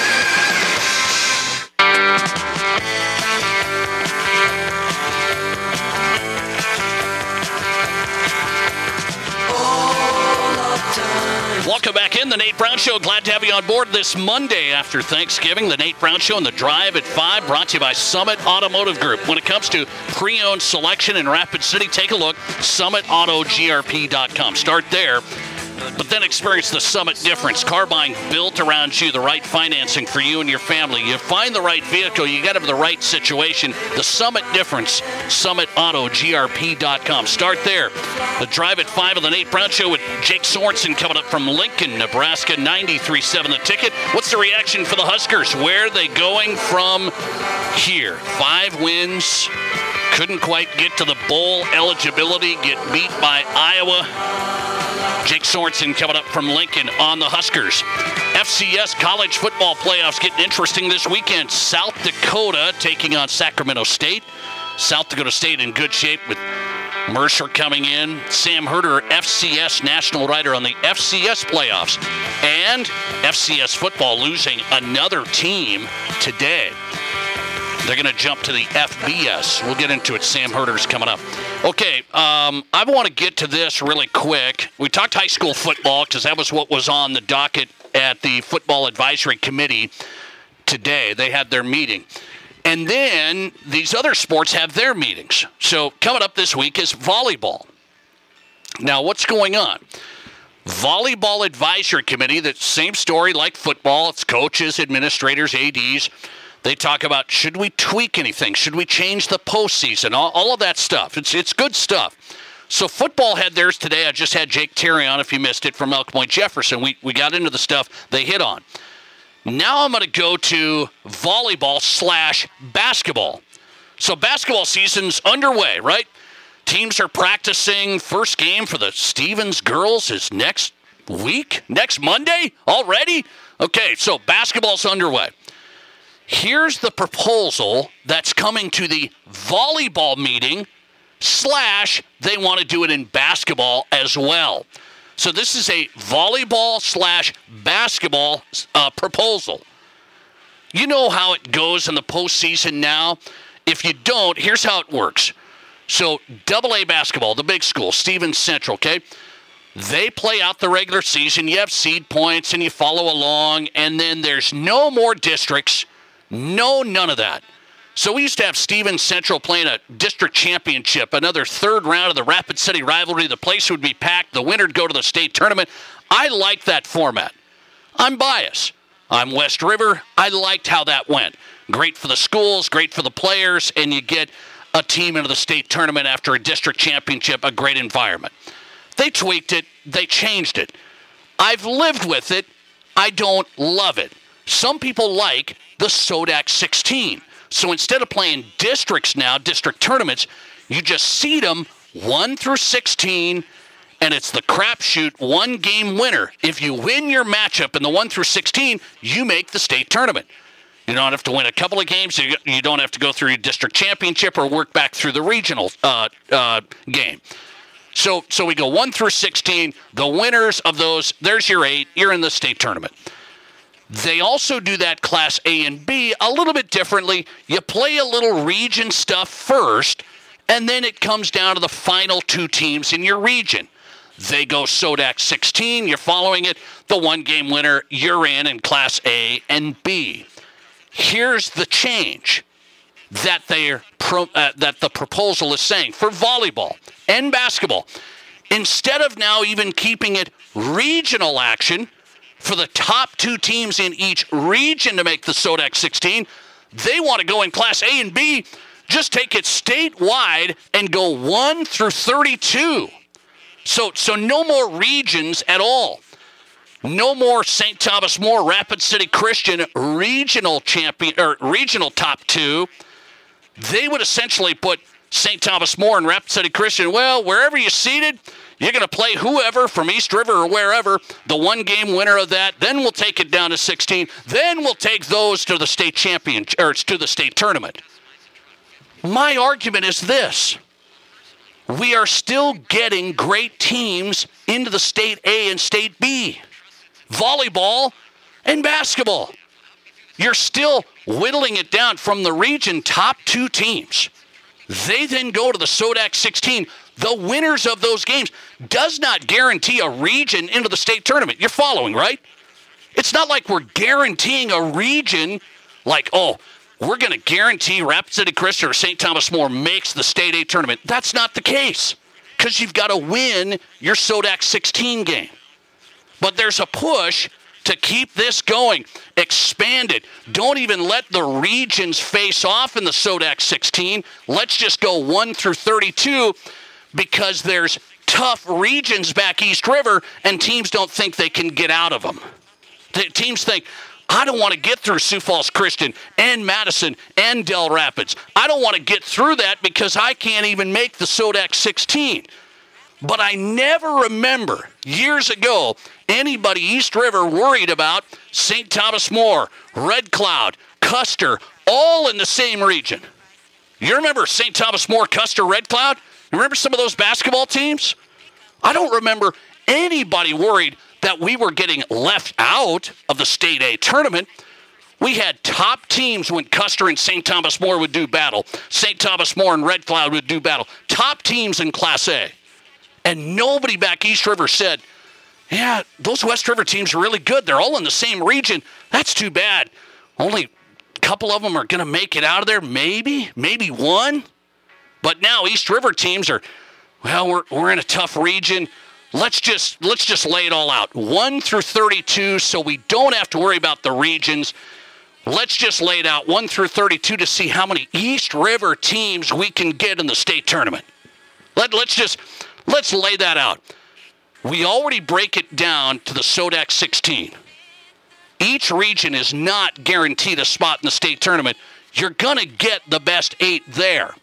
Welcome back in, The Nate Brown Show. Glad to have you on board this Monday after Thanksgiving. The Nate Brown Show and The Drive at 5 brought to you by Summit Automotive Group. When it comes to pre-owned selection in Rapid City, take a look, summitautogrp.com. Start there, but then experience the Summit difference. Car buying built around you, the right financing for you and your family. You find the right vehicle, you got to have the right situation. The Summit difference, summitautogrp.com. Start there. The Drive at 5 of the Nate Brown Show with Jake Sorensen coming up from Lincoln, Nebraska, 93.7 The Ticket. What's the reaction for the Huskers? Where are they going from here? 5 wins. Couldn't quite get to the bowl eligibility. Get beat by Iowa. Jake Sorensen coming up from Lincoln on the Huskers. FCS college football playoffs getting interesting this weekend. South Dakota taking on Sacramento State. South Dakota State in good shape with Mercer coming in. Sam Herder, FCS national writer on the FCS playoffs. And FCS football losing another team today. They're going to jump to the FBS. We'll get into it. Sam Herder's coming up. Okay, I want to get to this really quick. We talked high school football because that was what was on the docket at the Football Advisory Committee today. They had their meeting. And then these other sports have their meetings. So coming up this week is volleyball. Now, what's going on? Volleyball Advisory Committee, that same story like football. It's coaches, administrators, ADs. They talk about, should we tweak anything? Should we change the postseason? All of that stuff. It's good stuff. So football had theirs today. I just had Jake Terry on, if you missed it, from Elk Point-Jefferson. We got into the stuff they hit on. Now I'm going to go to volleyball/basketball. So basketball season's underway, right? Teams are practicing. First game for the Stevens girls is next week? Next Monday? Already? Okay, so basketball's underway. Here's the proposal that's coming to the volleyball meeting, / they want to do it in basketball as well. So this is a volleyball/basketball proposal. You know how it goes in the postseason now? If you don't, here's how it works. So AA basketball, the big school, Stevens Central, okay? They play out the regular season. You have seed points and you follow along, and then there's no more districts, none of that. So we used to have Stevens Central playing a district championship, another third round of the Rapid City rivalry. The place would be packed. The winner would go to the state tournament. I liked that format. I'm biased. I'm West River. I liked how that went. Great for the schools, great for the players, and you get a team into the state tournament after a district championship, a great environment. They tweaked it. They changed it. I've lived with it. I don't love it. Some people like the SODAC 16. So instead of playing districts now, district tournaments, you just seed them 1 through 16, and it's the crapshoot one-game winner. If you win your matchup in the 1 through 16, you make the state tournament. You don't have to win a couple of games. You don't have to go through your district championship or work back through the regional game. So we go 1 through 16. The winners of those, there's your 8. You're in the state tournament. They also do that Class A and B a little bit differently. You play a little region stuff first, and then it comes down to the final two teams in your region. They go SODAC 16, you're following it. The one-game winner, you're in Class A and B. Here's the change that the proposal is saying for volleyball and basketball. Instead of now even keeping it regional action, for the top two teams in each region to make the SODAC 16, they want to go in Class A and B, just take it statewide and go 1 through 32. So no more regions at all. No more St. Thomas More, Rapid City Christian regional champion or regional top two. They would essentially put St. Thomas More and Rapid City Christian, well, wherever you're seated, you're going to play whoever from East River or wherever, the one-game winner of that. Then we'll take it down to 16. Then we'll take those to the state champion or to the state tournament. My argument is this: we are still getting great teams into the state A and state B, volleyball and basketball. You're still whittling it down from the region top two teams. They then go to the SODAC 16. The winners of those games does not guarantee a region into the state tournament. You're following, right? It's not like we're guaranteeing a region like, oh, we're going to guarantee Rapid City Christian or St. Thomas More makes the state A tournament. That's not the case because you've got to win your SODAC 16 game. But there's a push to keep this going, expand it. Don't even let the regions face off in the SODAC 16. Let's just go 1 through 32. Because there's tough regions back East River, and teams don't think they can get out of them. Teams think, I don't want to get through Sioux Falls Christian and Madison and Del Rapids. I don't want to get through that because I can't even make the SODAC 16. But I never remember years ago anybody East River worried about St. Thomas More, Red Cloud, Custer, all in the same region. You remember St. Thomas More, Custer, Red Cloud? You remember some of those basketball teams? I don't remember anybody worried that we were getting left out of the State A tournament. We had top teams when Custer and St. Thomas More would do battle. St. Thomas More and Red Cloud would do battle. Top teams in Class A. And nobody back East River said, yeah, those West River teams are really good. They're all in the same region. That's too bad. Only a couple of them are going to make it out of there. Maybe one. But now East River teams are, well, we're in a tough region. Let's just lay it all out. 1 through 32 so we don't have to worry about the regions. Let's just lay it out 1 through 32 to see how many East River teams we can get in the state tournament. Let's lay that out. We already break it down to the SODAC 16. Each region is not guaranteed a spot in the state tournament. You're going to get the best 8 there.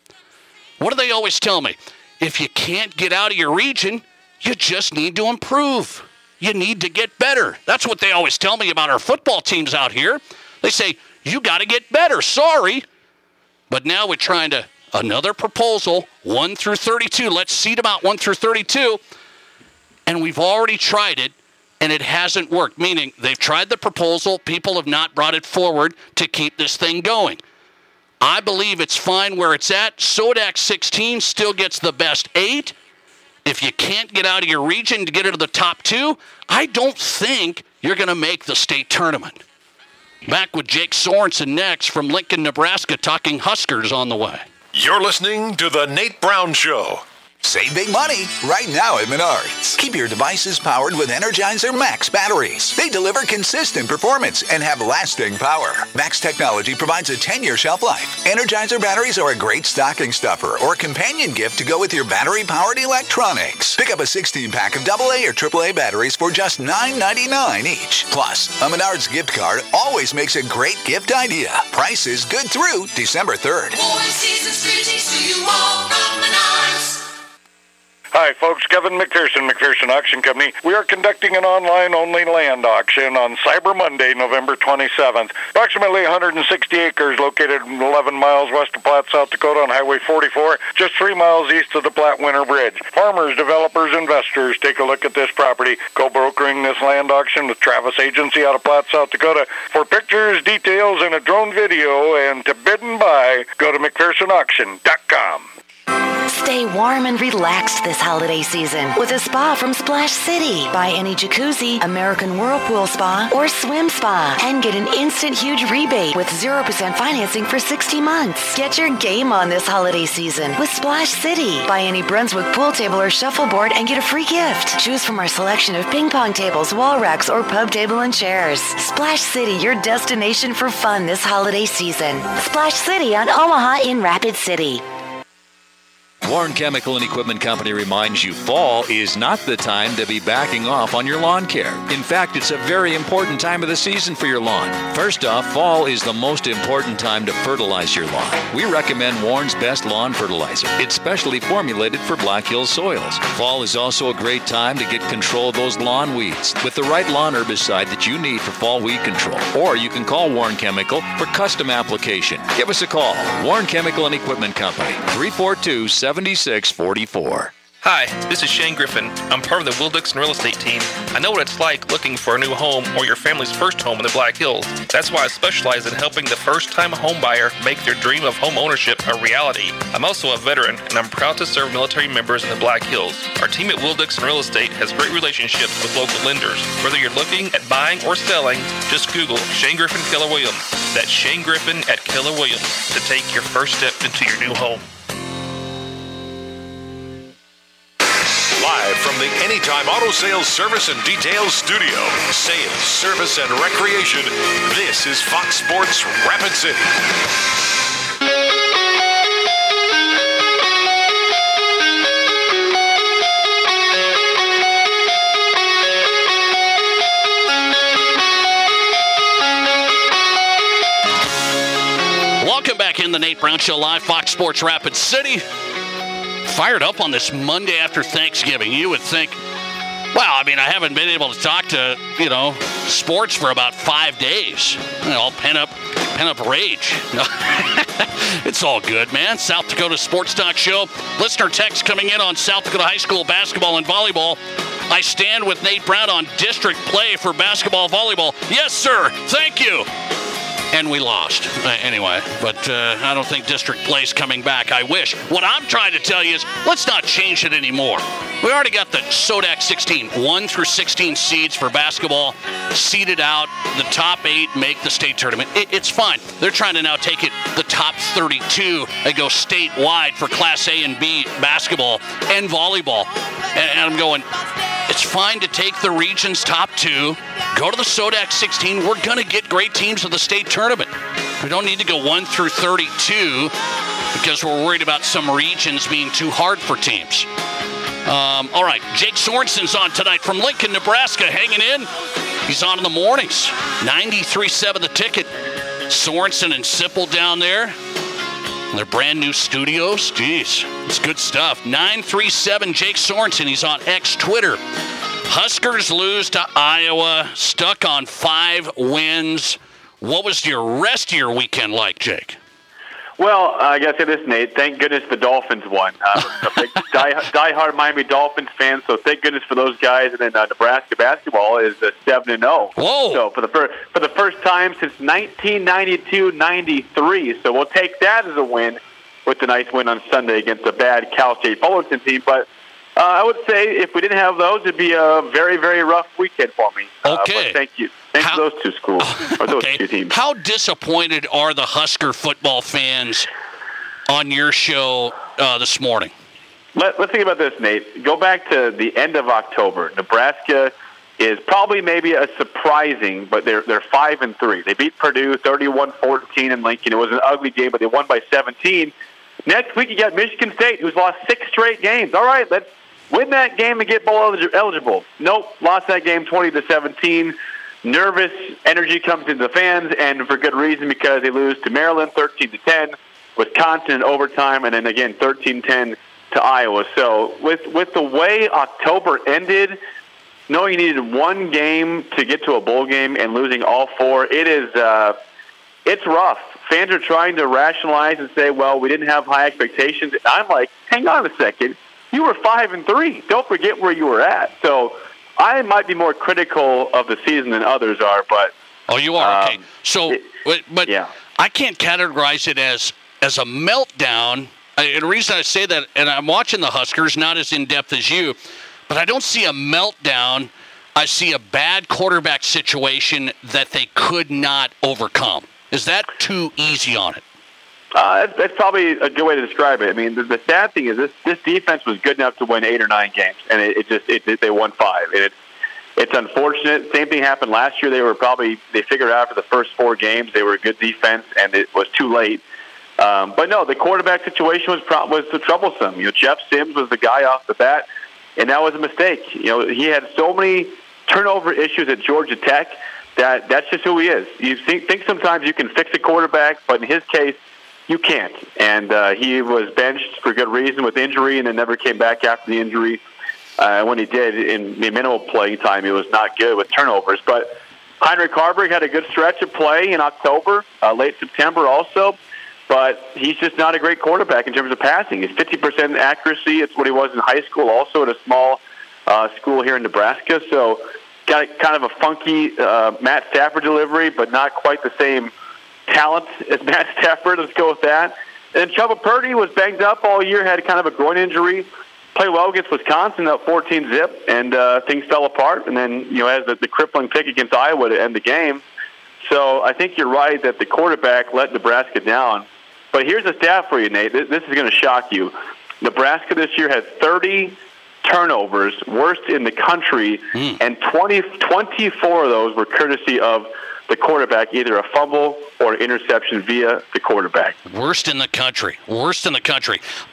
What do they always tell me? If you can't get out of your region, you just need to improve. You need to get better. That's what they always tell me about our football teams out here. They say, you got to get better. Sorry. But now we're trying to, another proposal, 1 through 32. Let's seed them out 1 through 32. And we've already tried it, and it hasn't worked. Meaning they've tried the proposal. People have not brought it forward to keep this thing going. I believe it's fine where it's at. Sodak 16 still gets the best 8. If you can't get out of your region to get into the top 2, I don't think you're going to make the state tournament. Back with Jake Sorensen next from Lincoln, Nebraska, talking Huskers on the way. You're listening to The Nate Brown Show. Save big money right now at Menards. Keep your devices powered with Energizer Max batteries. They deliver consistent performance and have lasting power. Max technology provides a 10-year shelf life. Energizer batteries are a great stocking stuffer or companion gift to go with your battery-powered electronics. Pick up a 16-pack of AA or AAA batteries for just $9.99 each. Plus, a Menards gift card always makes a great gift idea. Price is good through December 3rd. Boy, season's greetings to you all from Menards. Hi, folks. Kevin McPherson, McPherson Auction Company. We are conducting an online-only land auction on Cyber Monday, November 27th. Approximately 160 acres located 11 miles west of Platt, South Dakota on Highway 44, just 3 miles east of the Platt Winter Bridge. Farmers, developers, investors, take a look at this property. Co-brokering this land auction with Travis Agency out of Platt, South Dakota. For pictures, details, and a drone video, and to bid and buy, go to McPhersonAuction.com. Stay warm and relaxed this holiday season with a spa from Splash City. Buy any jacuzzi, American Whirlpool Spa, or Swim Spa and get an instant huge rebate with 0% financing for 60 months. Get your game on this holiday season with Splash City. Buy any Brunswick pool table or shuffleboard and get a free gift. Choose from our selection of ping pong tables, wall racks, or pub table and chairs. Splash City, your destination for fun this holiday season. Splash City on Omaha in Rapid City. Warren Chemical and Equipment Company reminds you fall is not the time to be backing off on your lawn care. In fact, it's a very important time of the season for your lawn. First off, fall is the most important time to fertilize your lawn. We recommend Warren's Best Lawn Fertilizer. It's specially formulated for Black Hills soils. Fall is also a great time to get control of those lawn weeds with the right lawn herbicide that you need for fall weed control. Or you can call Warren Chemical for custom application. Give us a call. Warren Chemical and Equipment Company, 342-7644. Hi, this is Shane Griffin. I'm part of the Will Dixon Real Estate Team. I know what it's like looking for a new home or your family's first home in the Black Hills. That's why I specialize in helping the first-time homebuyer make their dream of home ownership a reality. I'm also a veteran, and I'm proud to serve military members in the Black Hills. Our team at Will Dixon Real Estate has great relationships with local lenders. Whether you're looking at buying or selling, just Google Shane Griffin Keller Williams. That's Shane Griffin at Keller Williams to take your first step into your new home. Live from the Anytime Auto Sales Service and Details Studio, sales, service, and recreation, this is Fox Sports Rapid City. Welcome back in the Nate Brown Show live, Fox Sports Rapid City. Fired up on this Monday after Thanksgiving. You would think, well, I mean, I haven't been able to talk to, sports for about 5 days. All pent up rage. It's all good, man. South Dakota Sports Talk Show. Listener text coming in on South Dakota high school basketball and volleyball. I stand with Nate Brown on district play for basketball, volleyball. Yes, sir. Thank you. And we lost. Anyway, but I don't think district play's coming back. I wish. What I'm trying to tell you is let's not change it anymore. We already got the Sodak 16, 1 through 16 seeds for basketball, seeded out. The top 8 make the state tournament. It's fine. They're trying to now take it the top 32 and go statewide for Class A and B basketball and volleyball. And I'm going, it's fine to take the region's top 2, go to the Sodak 16. We're going to get great teams of the state tournament. We don't need to go 1 through 32 because we're worried about some regions being too hard for teams. All right, Jake Sorensen's on tonight from Lincoln, Nebraska, hanging in. He's on in the mornings, 93.7 The Ticket. Sorensen and Sipple down there. Their brand new studios. Jeez, it's good stuff. 937 Jake Sorensen. He's on X Twitter. Huskers lose to Iowa. Stuck on 5 wins. What was the rest of your weekend like, Jake? Well, I guess it is, Nate. Thank goodness the Dolphins won. I'm a big diehard Miami Dolphins fan, so thank goodness for those guys. And then Nebraska basketball is 7-0. Whoa! So for the first time since 1992-93. So we'll take that as a win, with a nice win on Sunday against a bad Cal State Fullerton team. But I would say if we didn't have those, it'd be a very, very rough weekend for me. Okay. But thank you. Thanks for those two schools, or those two teams. How disappointed are the Husker football fans on your show this morning? Let's think about this, Nate. Go back to the end of October. Nebraska is probably maybe a surprising, but they're 5-3. They beat Purdue 31-14 in Lincoln. It was an ugly game, but they won by 17. Next week you got Michigan State, who's lost 6 straight games. All right, let's win that game and get bowl eligible. Nope, lost that game 20-17. Nervous energy comes into the fans, and for good reason, because they lose to Maryland 13-10, Wisconsin in overtime, and then again 13-10 to Iowa. So with the way October ended, knowing you needed one game to get to a bowl game and losing all 4, it's rough. Fans are trying to rationalize and say, well, we didn't have high expectations. And I'm like, hang on a second. You were 5-3. Don't forget where you were at. So I might be more critical of the season than others are, but oh, you are. Okay. So, but yeah. I can't categorize it as a meltdown. And the reason I say that, and I'm watching the Huskers, not as in depth as you, but I don't see a meltdown. I see a bad quarterback situation that they could not overcome. Is that too easy on it? That's probably a good way to describe it. I mean, the sad thing is this defense was good enough to win 8 or 9 games, and they won 5. And it's unfortunate. Same thing happened last year. They figured out after the first 4 games they were a good defense, and it was too late. But no, the quarterback situation was troublesome. You know, Jeff Sims was the guy off the bat, and that was a mistake. You know, he had so many turnover issues at Georgia Tech that's just who he is. You think sometimes you can fix a quarterback, but in his case, you can't. And he was benched for good reason with injury, and then never came back after the injury. When he did, in minimal playing time, it was not good with turnovers. But Heinrich Harburg had a good stretch of play in October, late September also. But he's just not a great quarterback in terms of passing. His 50% accuracy, it's what he was in high school, also at a small school here in Nebraska. So got kind of a funky Matt Stafford delivery, but not quite the same talent as Matt Stafford. Let's go with that. And then Chuba Purdy was banged up all year, had kind of a groin injury, played well against Wisconsin, up 14-0, and things fell apart. And then, you know, as the crippling pick against Iowa to end the game. So I think you're right that the quarterback let Nebraska down. But here's a stat for you, Nate. This is going to shock you. Nebraska this year had 30 turnovers, worst in the country, and 24 of those were courtesy of the quarterback, either a fumble or an interception via the quarterback. Worst in the country.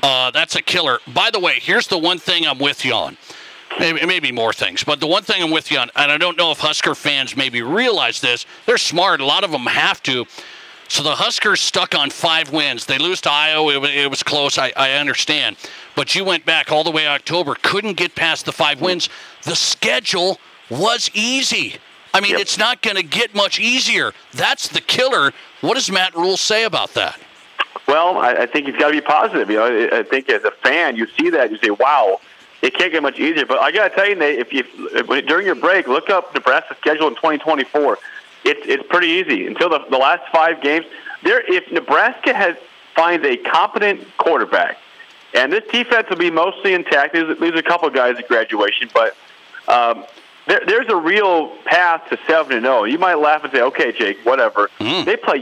That's a killer. By the way, here's the one thing I'm with you on. Maybe more things, but the one thing I'm with you on, and I don't know if Husker fans maybe realize this, they're smart. A lot of them have to. So the Huskers stuck on 5 wins. They lose to Iowa. It was close. I understand. But you went back all the way to October, couldn't get past the 5 wins. The schedule was easy. I mean, It's not going to get much easier. That's the killer. What does Matt Rule say about that? Well, I think he's got to be positive. You know, I think as a fan, you see that, you say, wow, it can't get much easier. But I got to tell you, Nate, if during your break, look up Nebraska's schedule in 2024. It's pretty easy until the last 5 games. If Nebraska finds a competent quarterback, and this defense will be mostly intact. There's a couple guys at graduation, but there's a real path to 7-0. You might laugh and say, "Okay, Jake, whatever." They play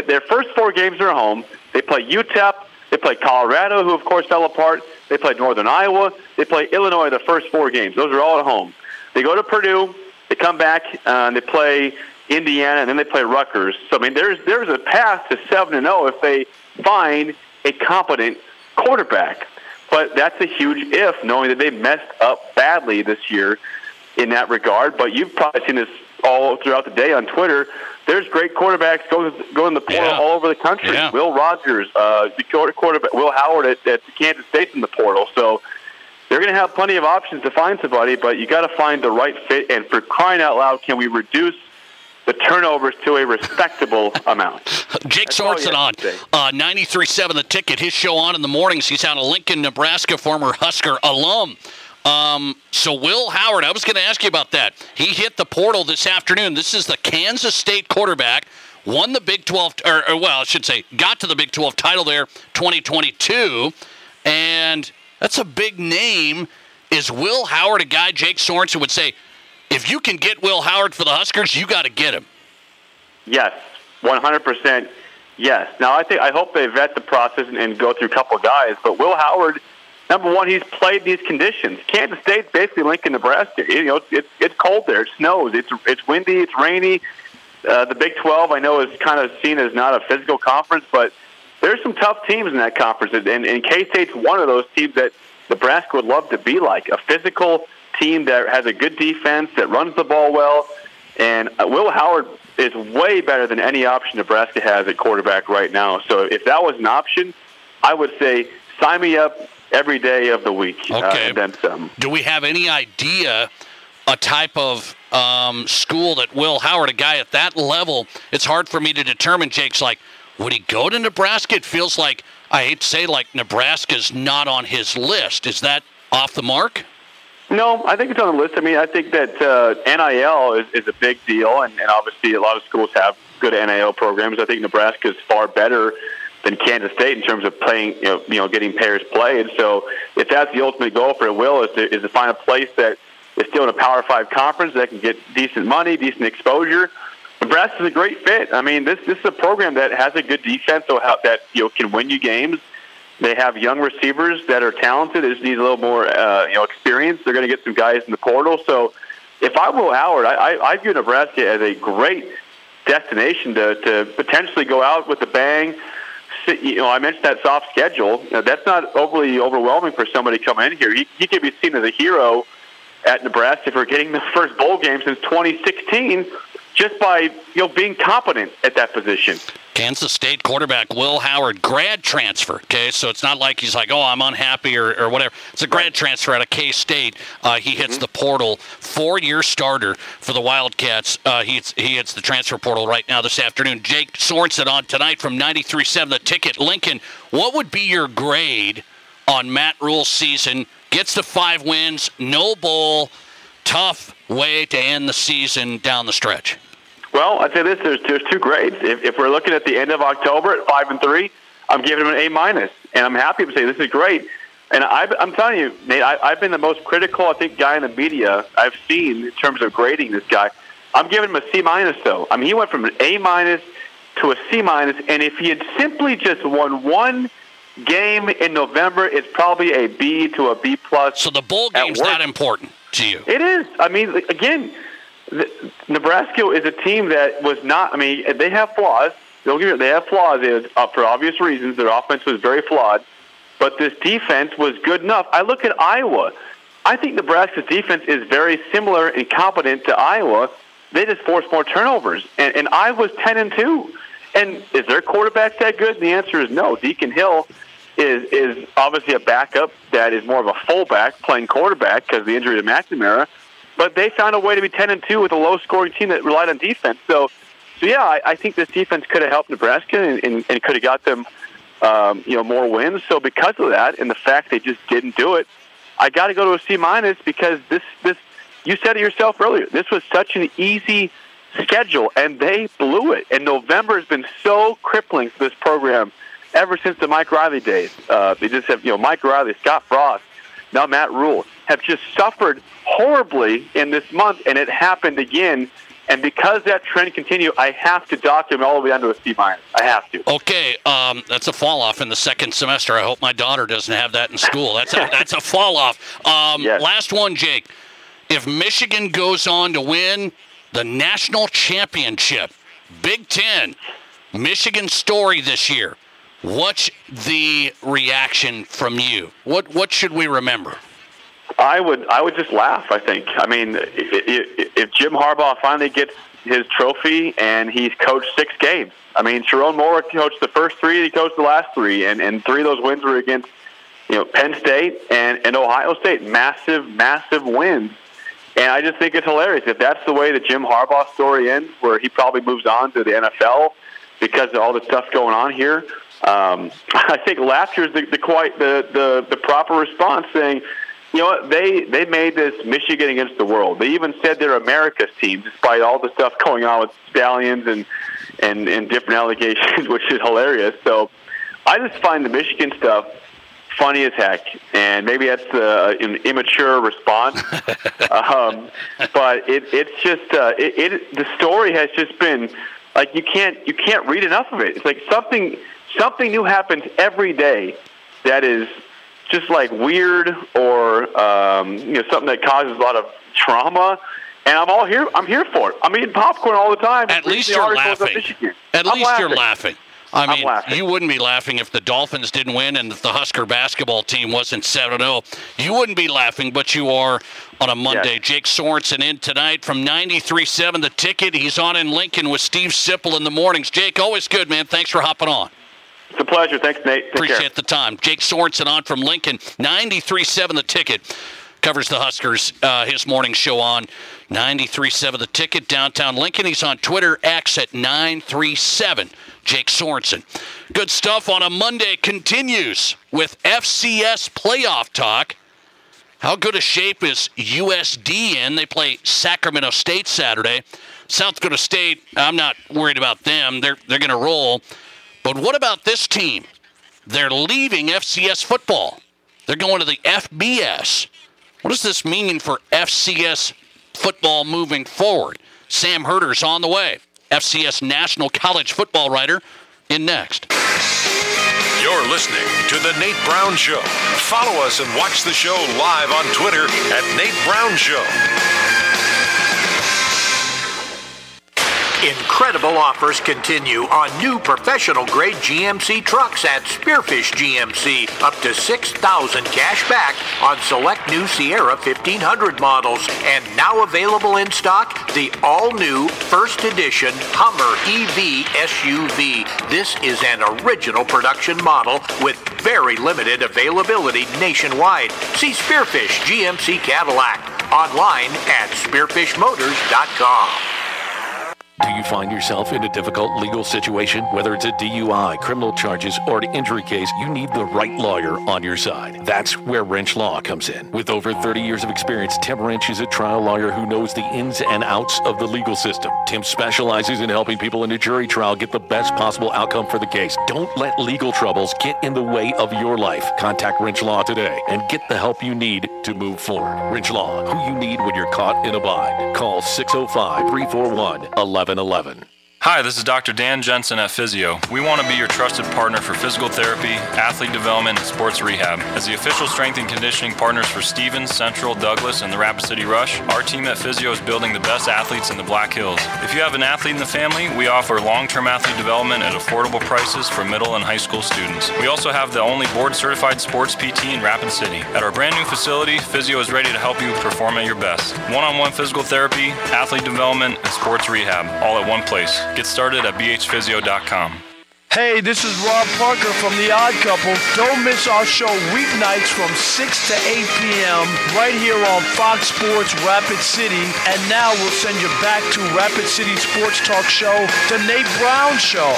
their first 4 games are at home. They play UTEP. They play Colorado, who of course fell apart. They play Northern Iowa. They play Illinois. The first 4 games, those are all at home. They go to Purdue. They come back and they play Indiana, and then they play Rutgers. So I mean, there's a path to 7-0 if they find a competent quarterback. But that's a huge if, knowing that they messed up badly this year in that regard. But you've probably seen this all throughout the day on Twitter. There's great quarterbacks going in the portal all over the country. Yeah. Will Rogers, the quarterback, Will Howard at Kansas State in the portal. So they're going to have plenty of options to find somebody, but you got to find the right fit. And for crying out loud, can we reduce the turnovers to a respectable amount? Jake Sorensen on 93.7 The Ticket. His show on in the mornings. He's out of Lincoln, Nebraska, former Husker alum. So Will Howard, I was going to ask you about that. He hit the portal this afternoon. This is the Kansas State quarterback. Won the Big 12, got to the Big 12 title there, 2022. And that's a big name. Is Will Howard a guy, Jake Sorensen would say, if you can get Will Howard for the Huskers, you got to get him? Yes, 100% yes. Now, I hope they vet the process and go through a couple guys. But Will Howard, number one, he's played these conditions. Kansas State's basically Lincoln, Nebraska. You know, it's cold there. It snows. It's windy. It's rainy. The Big 12, I know, is kind of seen as not a physical conference, but there's some tough teams in that conference, and K-State's one of those teams that Nebraska would love to be like, a physical team that has a good defense, that runs the ball well, and Will Howard is way better than any option Nebraska has at quarterback right now. So if that was an option, I would say sign me up every day of the week. Okay. And then some. Do we have any idea a type of school that Will Howard, a guy at that level, it's hard for me to determine, Jake's like, would he go to Nebraska? It feels like, I hate to say, like Nebraska's not on his list. Is that off the mark? No, I think it's on the list. I mean, I think that NIL is a big deal, and obviously a lot of schools have good NIL programs. I think Nebraska is far better than Kansas State in terms of playing, you know, getting players played. So if that's the ultimate goal for Will, is to find a place that is still in a Power 5 conference that can get decent money, decent exposure. Nebraska's a great fit. I mean, this is a program that has a good defense, so that, you know, can win you games. They have young receivers that are talented. They just need a little more experience. They're going to get some guys in the portal. So if I'm Will Howard, I view Nebraska as a great destination to potentially go out with a bang. You know, I mentioned that soft schedule. Now, that's not overly overwhelming for somebody coming in here. He could be seen as a hero at Nebraska for getting the first bowl game since 2016 just by, you know, being competent at that position. Kansas State quarterback Will Howard, grad transfer, okay? So it's not like he's like, oh, I'm unhappy or whatever. It's a grad transfer out of K-State. He hits the portal, four-year starter for the Wildcats. He hits the transfer portal right now this afternoon. Jake Sorensen on tonight from 93.7 The Ticket. Lincoln, what would be your grade on Matt Rule's season? Gets to 5 wins, no bowl, tough way to end the season down the stretch. Well, I'd say this, there's two grades. If we're looking at the end of October at 5-3, I'm giving him an A-, and I'm happy to say this is great. And I'm telling you, Nate, I've been the most critical, I think, guy in the media I've seen in terms of grading this guy. I'm giving him a C- though. I mean, he went from an A- to a C-, and if he had simply just won one game in November, it's probably a B to a B+. So the bowl game's not important to you. It is. I mean, again, Nebraska is a team that was not – I mean, they have flaws. Don't get me wrong, they have flaws for obvious reasons. Their offense was very flawed. But this defense was good enough. I look at Iowa. I think Nebraska's defense is very similar and competent to Iowa. They just force more turnovers. And Iowa's 10-2. And is their quarterback that good? The answer is no. Deacon Hill is obviously a backup that is more of a fullback playing quarterback because of the injury to McNamara. But they found a way to be 10-2 with a low-scoring team that relied on defense. So yeah, I think this defense could have helped Nebraska and could have got them, more wins. So because of that and the fact they just didn't do it, I got to go to a C- because this you said it yourself earlier. This was such an easy schedule, and they blew it. And November has been so crippling for this program ever since the Mike Riley days. They just have, Mike Riley, Scott Frost, now Matt Rule, have just suffered horribly in this month, and it happened again. And because that trend continued, I have to dock him all the way down to a C-. I have to. Okay, that's a fall-off in the second semester. I hope my daughter doesn't have that in school. That's a fall-off. Yes. Last one, Jake. If Michigan goes on to win the national championship, Big Ten, Michigan story this year, what's the reaction from you? What should we remember? I would just laugh, I think. I mean, if Jim Harbaugh finally gets his trophy and he's coached 6 games. I mean, Sharon Moore coached the first 3 and he coached the last 3. And 3 of those wins were against, Penn State and Ohio State. Massive, massive wins. And I just think it's hilarious. If that's the way the Jim Harbaugh story ends, where he probably moves on to the NFL because of all the stuff going on here. I think last year's the proper response, saying, you know what, they made this Michigan against the world. They even said they're America's team, despite all the stuff going on with Stallions and different allegations, which is hilarious. So I just find the Michigan stuff funny as heck, and maybe that's an immature response. But it's just the story has just been like you can't read enough of it. It's like something new happens every day that is just like weird or something that causes a lot of trauma. And I'm here for it. I'm eating popcorn all the time. At least you're laughing. I mean, you wouldn't be laughing if the Dolphins didn't win and if the Husker basketball team wasn't 7-0. You wouldn't be laughing, but you are on a Monday. Yes. Jake Sorensen in tonight from 93.7 The Ticket. He's on in Lincoln with Steve Sipple in the mornings. Jake, always good, man. Thanks for hopping on. It's a pleasure. Thanks, Nate. Appreciate the time. Jake Sorensen on from Lincoln, 93.7 The Ticket. Covers the Huskers, his morning show on 93.7 The Ticket, downtown Lincoln. He's on Twitter, X at 937. Jake Sorensen. Good stuff on a Monday continues with FCS playoff talk. How good a shape is USD in? They play Sacramento State Saturday. South Dakota State, I'm not worried about them. They're going to roll. But what about this team? They're leaving FCS football. They're going to the FBS. What does this mean for FCS football moving forward? Sam Herder's on the way. FCS National College Football writer in next. You're listening to The Nate Brown Show. Follow us and watch the show live on Twitter at Nate Brown Show. Incredible offers continue on new professional-grade GMC trucks at Spearfish GMC. Up to $6,000 cash back on select new Sierra 1500 models. And now available in stock, the all-new first edition Hummer EV SUV. This is an original production model with very limited availability nationwide. See Spearfish GMC Cadillac online at spearfishmotors.com. Do you find yourself in a difficult legal situation? Whether it's a DUI, criminal charges, or an injury case, you need the right lawyer on your side. That's where Wrench Law comes in. With over 30 years of experience, Tim Wrench is a trial lawyer who knows the ins and outs of the legal system. Tim specializes in helping people in a jury trial get the best possible outcome for the case. Don't let legal troubles get in the way of your life. Contact Wrench Law today and get the help you need to move forward. Wrench Law, who you need when you're caught in a bind. Call 605-341-1111. Hi, this is Dr. Dan Jensen at Physio. We want to be your trusted partner for physical therapy, athlete development, and sports rehab. As the official strength and conditioning partners for Stevens, Central, Douglas, and the Rapid City Rush, our team at Physio is building the best athletes in the Black Hills. If you have an athlete in the family, we offer long-term athlete development at affordable prices for middle and high school students. We also have the only board-certified sports PT in Rapid City. At our brand new facility, Physio is ready to help you perform at your best. One-on-one physical therapy, athlete development, and sports rehab, all at one place. Get started at bhphysio.com. Hey, this is Rob Parker from The Odd Couple. Don't miss our show weeknights from 6 to 8 p.m. right here on Fox Sports Rapid City. And now we'll send you back to Rapid City Sports Talk Show, The Nate Brown Show.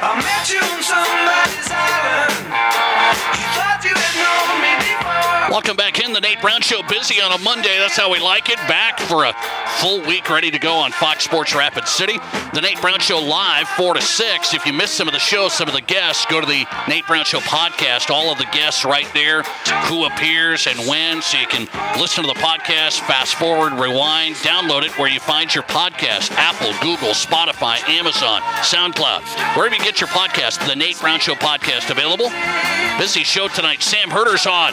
I met you on somebody's island. You thought you had known me before. Welcome back in, The Nate Brown Show. Busy on a Monday. That's how we like it. Back for a full week, ready to go on Fox Sports Rapid City. The Nate Brown Show live, 4 to 6. If you missed some of the show, some of the guests, go to the Nate Brown Show podcast. All of the guests right there, who appears and when, so you can listen to the podcast, fast forward, rewind, download it where you find your podcast. Apple, Google, Spotify, Amazon, SoundCloud. Wherever you get your podcast, the Nate Brown Show podcast available. Busy show tonight. Sam Herder's on.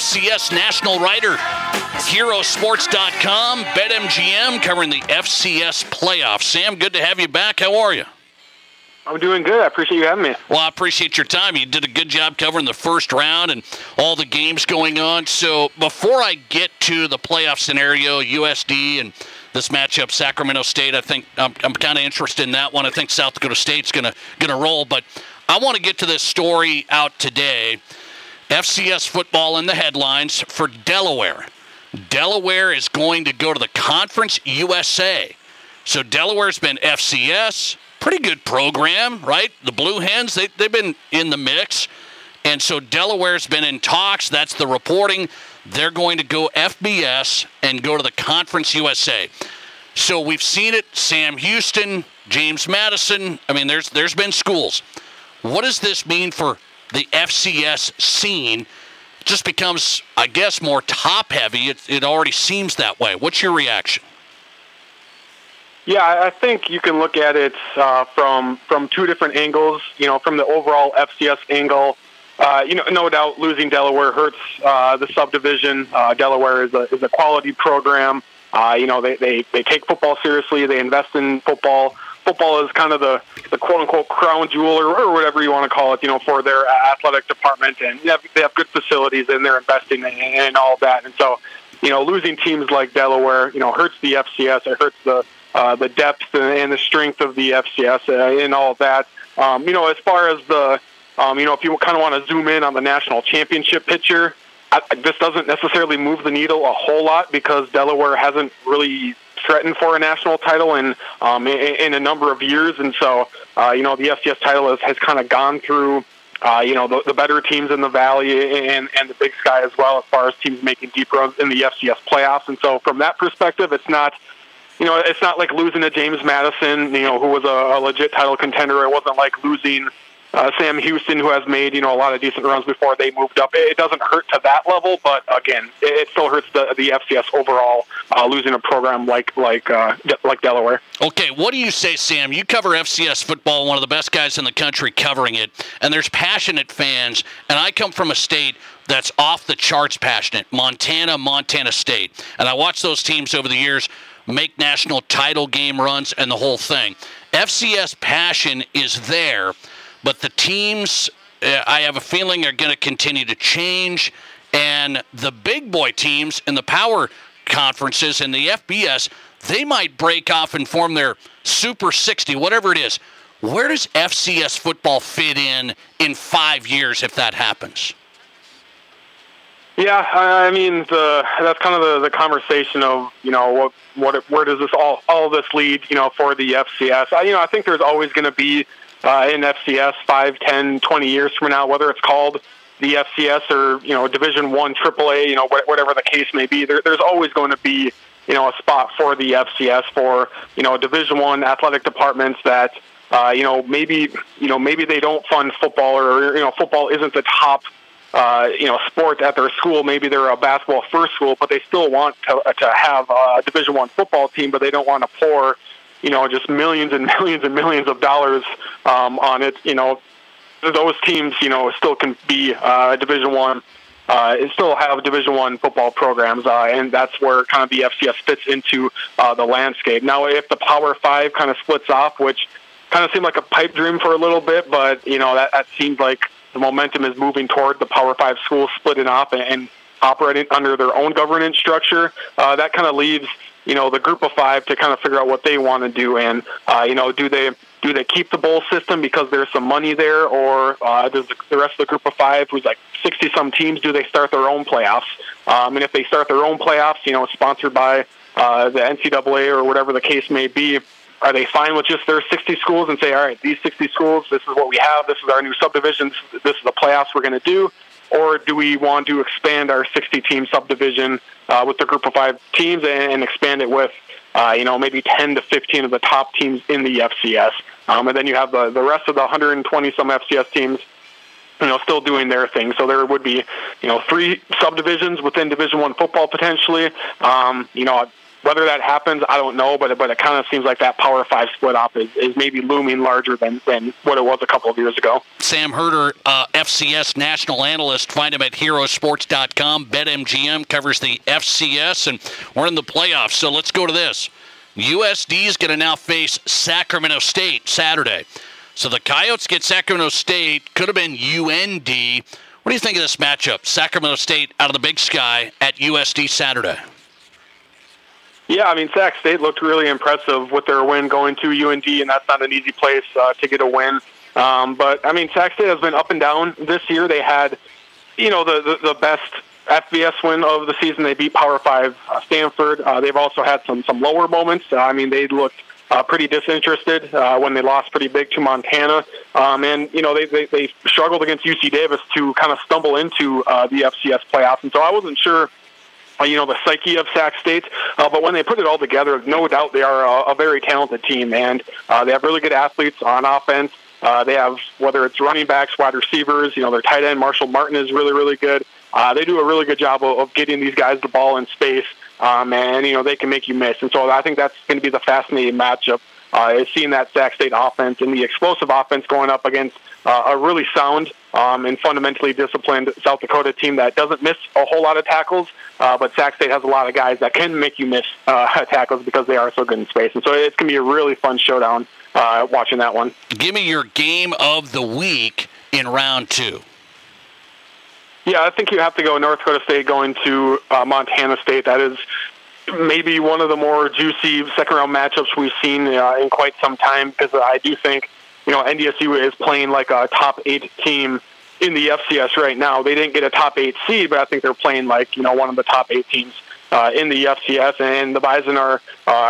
FCS National Writer. HeroSports.com. BetMGM. Covering the FCS playoffs. Sam, good to have you back. How are you? I'm doing good. I appreciate you having me. Well, I appreciate your time. You did a good job covering the first round and all the games going on. So before I get to the playoff scenario, USD and this matchup, Sacramento State, I think I'm kind of interested in that one. I think South Dakota State's going to roll. But I want to get to this story out today. FCS football in the headlines for Delaware. Delaware is going to go to the Conference USA. So Delaware's been FCS, pretty good program, right? The Blue Hens, they've been in the mix. And so Delaware's been in talks. That's the reporting. They're going to go FBS and go to the Conference USA. So we've seen it. Sam Houston, James Madison. I mean, there's been schools. What does this mean for the FCS scene? It just becomes, I guess, more top-heavy. It already seems that way. What's your reaction? Yeah, I think you can look at it from two different angles. You know, from the overall FCS angle, you know, no doubt losing Delaware hurts the subdivision. Delaware is a quality program. You know, they take football seriously. They invest in football. Football is kind of the quote-unquote crown jewel or whatever you want to call it, you know, for their athletic department. And they have good facilities, and they're investing in all that. And so, you know, losing teams like Delaware, you know, hurts the FCS. It hurts the depth and the strength of the FCS and all that. You know, as far as the, you know, if you kind of want to zoom in on the national championship picture, this doesn't necessarily move the needle a whole lot because Delaware hasn't really threatened for a national title in a number of years. And so, you know, the FCS title has kind of gone through, you know, the better teams in the Valley and the Big Sky as well as far as teams making deep runs in the FCS playoffs. And so from that perspective, it's not – you know, it's not like losing to James Madison, you know, who was a legit title contender. It wasn't like losing Sam Houston, who has made, you know, a lot of decent runs before they moved up. It doesn't hurt to that level, but again, it still hurts the FCS overall losing a program like Delaware. Okay, what do you say, Sam? You cover FCS football, one of the best guys in the country covering it, and there's passionate fans, and I come from a state that's off the charts passionate, Montana, Montana State, and I watch those teams over the years make national title game runs and the whole thing. FCS passion is there, but the teams, I have a feeling, are going to continue to change, and the big boy teams in the power conferences and the FBS, they might break off and form their Super 60, whatever it is. Where does FCS football fit in 5 years if that happens? Yeah, I mean, that's kind of the conversation of, you know, where does this all this lead, you know, for the FCS? You know, I think there's always going to be in FCS 5, 10, 20 years from now, whether it's called the FCS or, you know, Division I, AAA, you know, whatever the case may be, there's always going to be, you know, a spot for the FCS for, you know, Division I athletic departments that, you know, maybe they don't fund football or, you know, football isn't the top you know, sport at their school. Maybe they're a basketball first school, but they still want to have a Division I football team, but they don't want to pour, you know, just millions and millions and millions of dollars on it. You know, those teams, you know, still can be Division I, and still have Division I football programs, and that's where kind of the FCS fits into the landscape. Now, if the Power Five kind of splits off, which kind of seemed like a pipe dream for a little bit, but, you know, that seemed like the momentum is moving toward the Power Five schools splitting off and operating under their own governance structure. That kind of leaves, you know, the group of five to kind of figure out what they want to do. And, you know, do they keep the bowl system because there's some money there, or does the rest of the group of five, who's like 60-some teams, do they start their own playoffs? And if they start their own playoffs, you know, sponsored by the NCAA or whatever the case may be, are they fine with just their 60 schools and say, all right, these 60 schools, this is what we have, this is our new subdivisions, this is the playoffs we're going to do? Or do we want to expand our 60-team subdivision with the group of five teams and expand it with, you know, maybe 10 to 15 of the top teams in the FCS? And then you have the rest of the 120-some FCS teams, you know, still doing their thing. So there would be, you know, three subdivisions within Division I football potentially, you know, whether that happens, I don't know, but it kind of seems like that Power 5 split up is maybe looming larger than what it was a couple of years ago. Sam Herder, FCS national analyst. Find him at herosports.com. BetMGM covers the FCS, and we're in the playoffs, so let's go to this. USD is going to now face Sacramento State Saturday. So the Coyotes get Sacramento State. Could have been UND. What do you think of this matchup? Sacramento State out of the Big Sky at USD Saturday. Yeah, I mean, Sac State looked really impressive with their win going to UND, and that's not an easy place to get a win. But, I mean, Sac State has been up and down this year. They had, you know, the best FBS win of the season. They beat Power 5 Stanford. They've also had some lower moments. I mean, they looked pretty disinterested when they lost pretty big to Montana. And, you know, they struggled against UC Davis to kind of stumble into the FCS playoffs. And so I wasn't sure, you know, the psyche of Sac State. But when they put it all together, no doubt they are a very talented team. And they have really good athletes on offense. They have, whether it's running backs, wide receivers, you know, their tight end, Marshall Martin, is really, really good. They do a really good job of getting these guys the ball in space, and, you know, they can make you miss. And so I think that's going to be the fascinating matchup, is seeing that Sac State offense and the explosive offense going up against a really sound and fundamentally disciplined South Dakota team that doesn't miss a whole lot of tackles, but Sac State has a lot of guys that can make you miss tackles because they are so good in space. And so it's going to be a really fun showdown watching that one. Give me your game of the week in round two. Yeah, I think you have to go North Dakota State going to Montana State. That is maybe one of the more juicy second-round matchups we've seen in quite some time, because I do think, you know, NDSU is playing like a top-8 team in the FCS right now. They didn't get a top-8 seed, but I think they're playing like, you know, one of the top-8 teams in the FCS, and the Bison are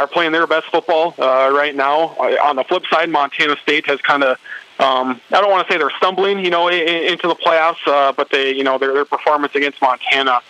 playing their best football right now. On the flip side, Montana State has kind of, I don't want to say they're stumbling, you know, into the playoffs, but they, you know, their performance against Montana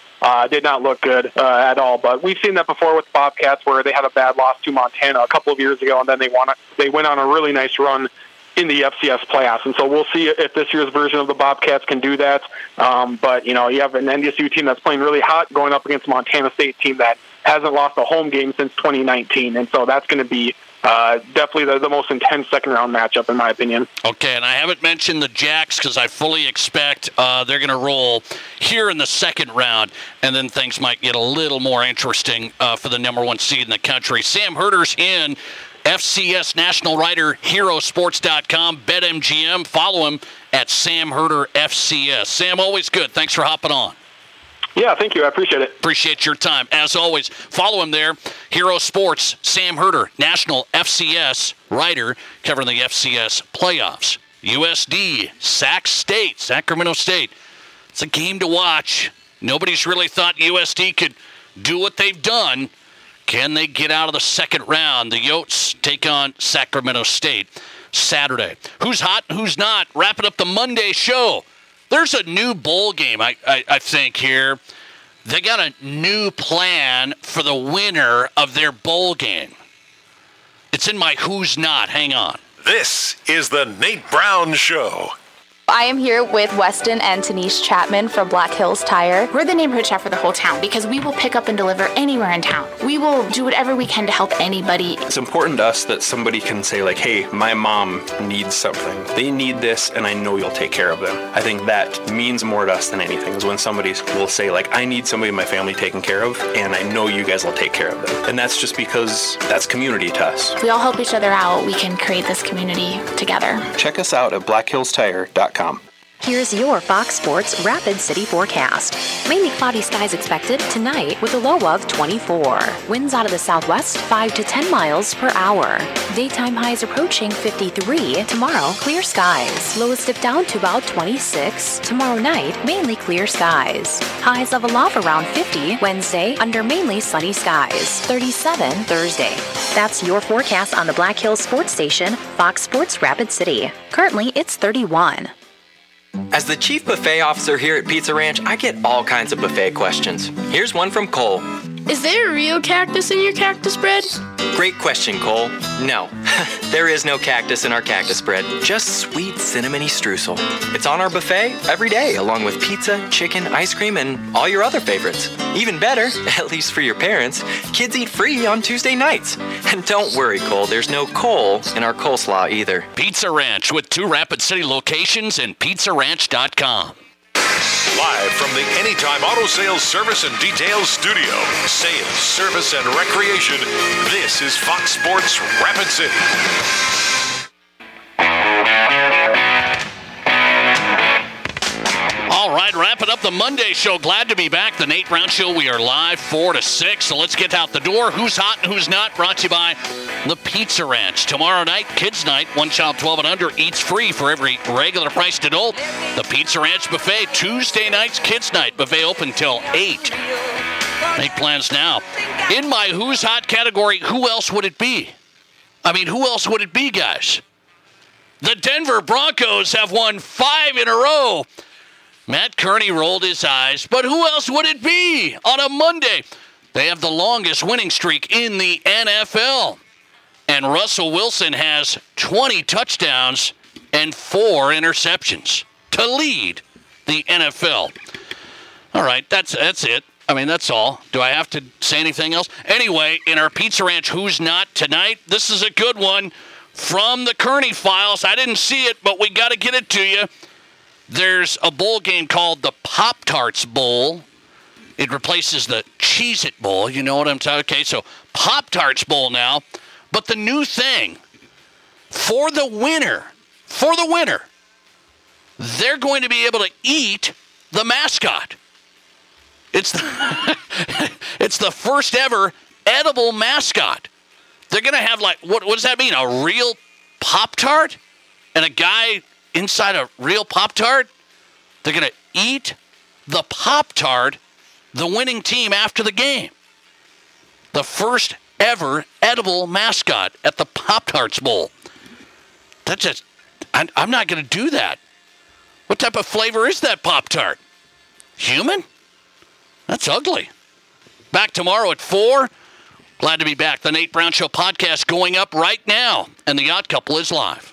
did not look good at all. But we've seen that before with the Bobcats, where they had a bad loss to Montana a couple of years ago, and then they went on a really nice run in the FCS playoffs. And so we'll see if this year's version of the Bobcats can do that. But, you know, you have an NDSU team that's playing really hot going up against Montana State team that hasn't lost a home game since 2019. And so that's going to be definitely the most intense second-round matchup, in my opinion. Okay, and I haven't mentioned the Jacks because I fully expect they're going to roll here in the second round, and then things might get a little more interesting for the number one seed in the country. Sam Herder's in, FCS national writer, herosports.com, BetMGM. Follow him at Sam Herder FCS. Sam, always good. Thanks for hopping on. Yeah, thank you. I appreciate it. Appreciate your time. As always, follow him there. Hero Sports, Sam Herder, national FCS writer, covering the FCS playoffs. USD, Sacramento State. It's a game to watch. Nobody's really thought USD could do what they've done. Can they get out of the second round? The Yotes take on Sacramento State Saturday. Who's hot, who's not? Wrapping up the Monday show. There's a new bowl game, I think, here. They got a new plan for the winner of their bowl game. It's in my Who's Not. Hang on. This is the Nate Brown Show. I am here with Weston and Tanisha Chapman from Black Hills Tire. We're the neighborhood shop for the whole town because we will pick up and deliver anywhere in town. We will do whatever we can to help anybody. It's important to us that somebody can say, like, hey, my mom needs something. They need this, and I know you'll take care of them. I think that means more to us than anything is when somebody will say, like, I need somebody in my family taken care of, and I know you guys will take care of them. And that's just because that's community to us. We all help each other out. We can create this community together. Check us out at blackhillstire.com. Here's your Fox Sports Rapid City forecast. Mainly cloudy skies expected tonight with a low of 24. Winds out of the southwest 5 to 10 miles per hour. Daytime highs approaching 53. Tomorrow, clear skies. Lows dip down to about 26. Tomorrow night, mainly clear skies. Highs level off around 50. Wednesday, under mainly sunny skies. 37 Thursday. That's your forecast on the Black Hills Sports Station, Fox Sports Rapid City. Currently, it's 31. As the chief buffet officer here at Pizza Ranch, I get all kinds of buffet questions. Here's one from Cole. Is there a real cactus in your cactus bread? Great question, Cole. No, there is no cactus in our cactus bread, just sweet cinnamony streusel. It's on our buffet every day, along with pizza, chicken, ice cream, and all your other favorites. Even better, at least for your parents, kids eat free on Tuesday nights. And don't worry, Cole, there's no coal in our coleslaw either. Pizza Ranch with 2 Rapid City locations and pizzaranch.com. Live from the Anytime Auto Sales Service and Details Studio, sales, service, and recreation, this is Fox Sports Rapid City. All right, wrapping up up the Monday show. Glad to be back. The Nate Brown Show. We are live 4 to 6. So let's get out the door. Who's hot and who's not? Brought to you by the Pizza Ranch. Tomorrow night, kids' night. One child 12 and under eats free for every regular priced adult. The Pizza Ranch Buffet. Tuesday nights, kids' night. Buffet open till 8. Make plans now. In my who's hot category, who else would it be? I mean, who else would it be, guys? The Denver Broncos have won 5 in a row. Matt Kearney rolled his eyes, but who else would it be on a Monday? They have the longest winning streak in the NFL. And Russell Wilson has 20 touchdowns and 4 interceptions to lead the NFL. All right, that's it. I mean, that's all. Do I have to say anything else? Anyway, in our Pizza Ranch Who's Not tonight, this is a good one from the Kearney files. I didn't see it, but we got to get it to you. There's a bowl game called the Pop-Tarts Bowl. It replaces the Cheez-It Bowl. You know what I'm talking about? Okay, so Pop-Tarts Bowl now. But the new thing, for the winner, they're going to be able to eat the mascot. It's the first ever edible mascot. They're going to have, like, what does that mean? A real Pop-Tart? And a guy inside a real Pop-Tart? They're going to eat the Pop-Tart, the winning team, after the game. The first ever edible mascot at the Pop-Tarts Bowl. That's just, I'm not going to do that. What type of flavor is that Pop-Tart? Human? That's ugly. Back tomorrow at 4. Glad to be back. The Nate Brown Show podcast going up right now, and the Odd Couple is live.